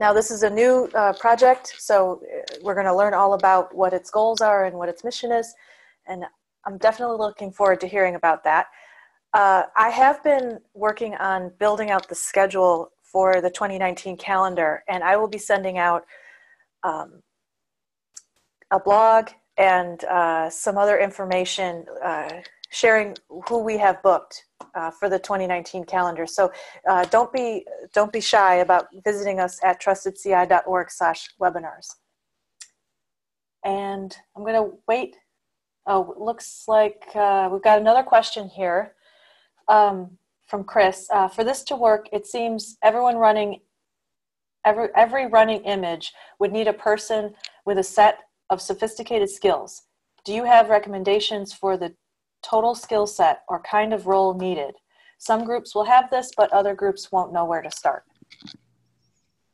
Now, this is a new uh, project, so we're going to learn all about what its goals are and what its mission is. And I'm definitely looking forward to hearing about that. Uh, I have been working on building out the schedule for the twenty nineteen calendar, and I will be sending out um, a blog and uh, some other information uh, sharing who we have booked uh, for the twenty nineteen calendar. So uh, don't be don't be shy about visiting us at trusted C I dot org slash webinars. And I'm going to wait. Oh, looks like uh, we've got another question here um, from Chris. Uh, for this to work, it seems everyone running every every running image would need a person with a set of sophisticated skills. Do you have recommendations for the total skill set or kind of role needed? Some groups will have this, but other groups won't know where to start.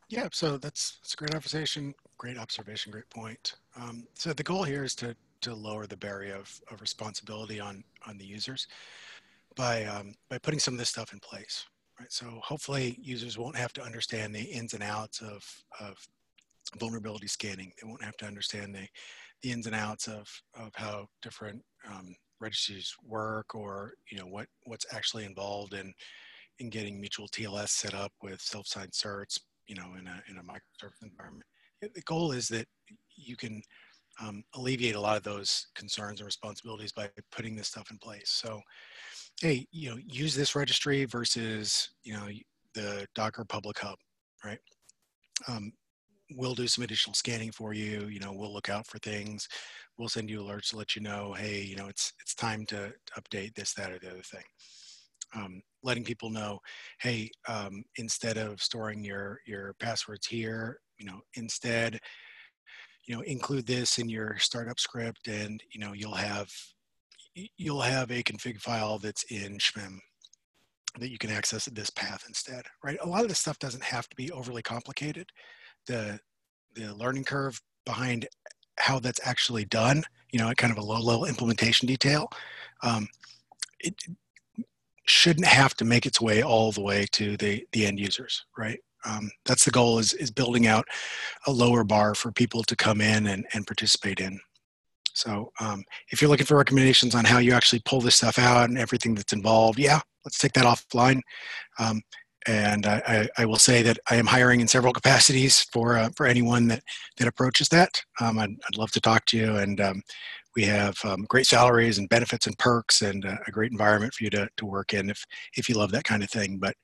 Yeah, so that's, that's a great observation, great observation, great point. Um, so the goal here is to, to lower the barrier of, of responsibility on, on the users by, um, by putting some of this stuff in place, right? So hopefully users won't have to understand the ins and outs of, of vulnerability scanning. They won't have to understand the, the ins and outs of, of how different um, registries work, or you know what what's actually involved in in getting mutual T L S set up with self-signed certs, you know, in a in a microservice environment. The goal is that you can um, alleviate a lot of those concerns and responsibilities by putting this stuff in place. So, hey, you know, use this registry versus you know the Docker public hub, right? Um, we'll do some additional scanning for you. You know, we'll look out for things. We'll send you alerts to let you know, hey, you know, it's it's time to update this, that, or the other thing. Um, letting people know, hey, um, instead of storing your your passwords here, you know, instead, you know, include this in your startup script, and you know, you'll have you'll have a config file that's in shmem that you can access at this path instead, right? A lot of this stuff doesn't have to be overly complicated. The the learning curve behind how that's actually done, you know, at kind of a low-level implementation detail, um, it shouldn't have to make its way all the way to the the end users, right? Um, that's the goal: is is building out a lower bar for people to come in and and participate in. So, um, if you're looking for recommendations on how you actually pull this stuff out and everything that's involved, yeah, let's take that offline. Um, And I, I will say that I am hiring in several capacities for uh, for anyone that that approaches that. Um, I'd, I'd love to talk to you, and um, we have um, great salaries and benefits and perks, and uh, a great environment for you to to work in if if you love that kind of thing. But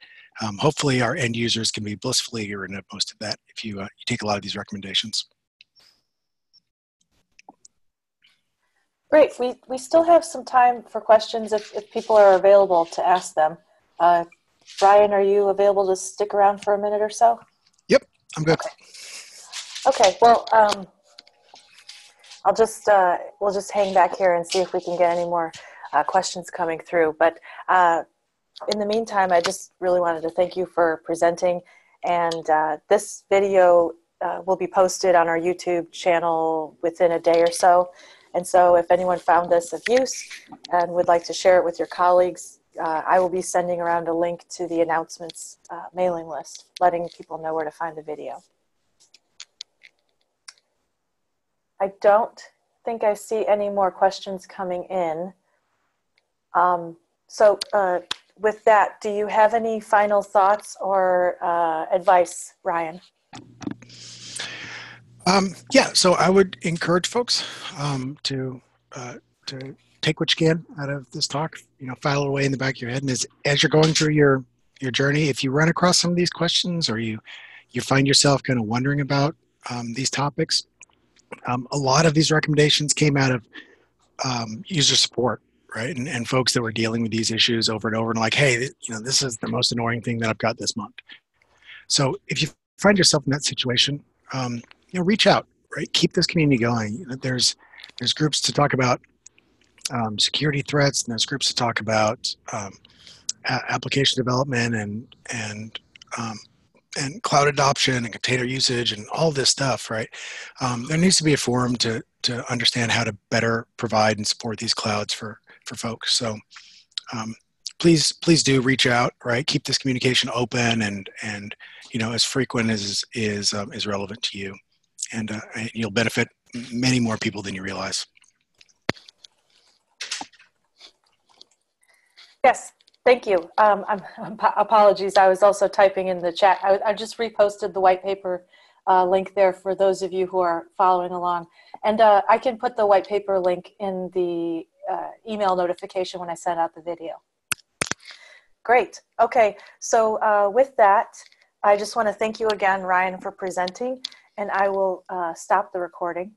um, hopefully, our end users can be blissfully ignorant of most of that if you uh, you take a lot of these recommendations. Great. We, we still have some time for questions if, if people are available to ask them. Uh, Rion, are you available to stick around for a minute or so? Yep, I'm good. Okay, okay well, um, I'll just, uh, we'll just hang back here and see if we can get any more uh, questions coming through. But uh, in the meantime, I just really wanted to thank you for presenting. And uh, this video uh, will be posted on our YouTube channel within a day or so. And so if anyone found this of use and would like to share it with your colleagues, uh, I will be sending around a link to the announcements uh, mailing list, letting people know where to find the video. I don't think I see any more questions coming in. Um, so uh, with that, do you have any final thoughts or uh, advice, Rion? Um, yeah, so I would encourage folks um, to uh, to take what you can out of this talk. You know, file it away in the back of your head, and as as you're going through your your journey, if you run across some of these questions or you you find yourself kind of wondering about um, these topics, um, a lot of these recommendations came out of um, user support, right? And, and folks that were dealing with these issues over and over, and like, hey, you know, this is the most annoying thing that I've got this month. So if you find yourself in that situation, Um, you know, reach out, right? Keep this community going. There's there's groups to talk about um, security threats, and there's groups to talk about um, application development and and um, and cloud adoption and container usage and all this stuff, right? Um, there needs to be a forum to to understand how to better provide and support these clouds for for folks. So um, please please do reach out, right? Keep this communication open and and you know as frequent as is um, is relevant to you. And uh, you'll benefit many more people than you realize. Yes, thank you. Um, I'm, apologies, I was also typing in the chat. I, I just reposted the white paper uh, link there for those of you who are following along. And uh, I can put the white paper link in the uh, email notification when I send out the video. Great, okay, so uh, with that, I just wanna thank you again, Rion, for presenting. And I will uh, stop the recording.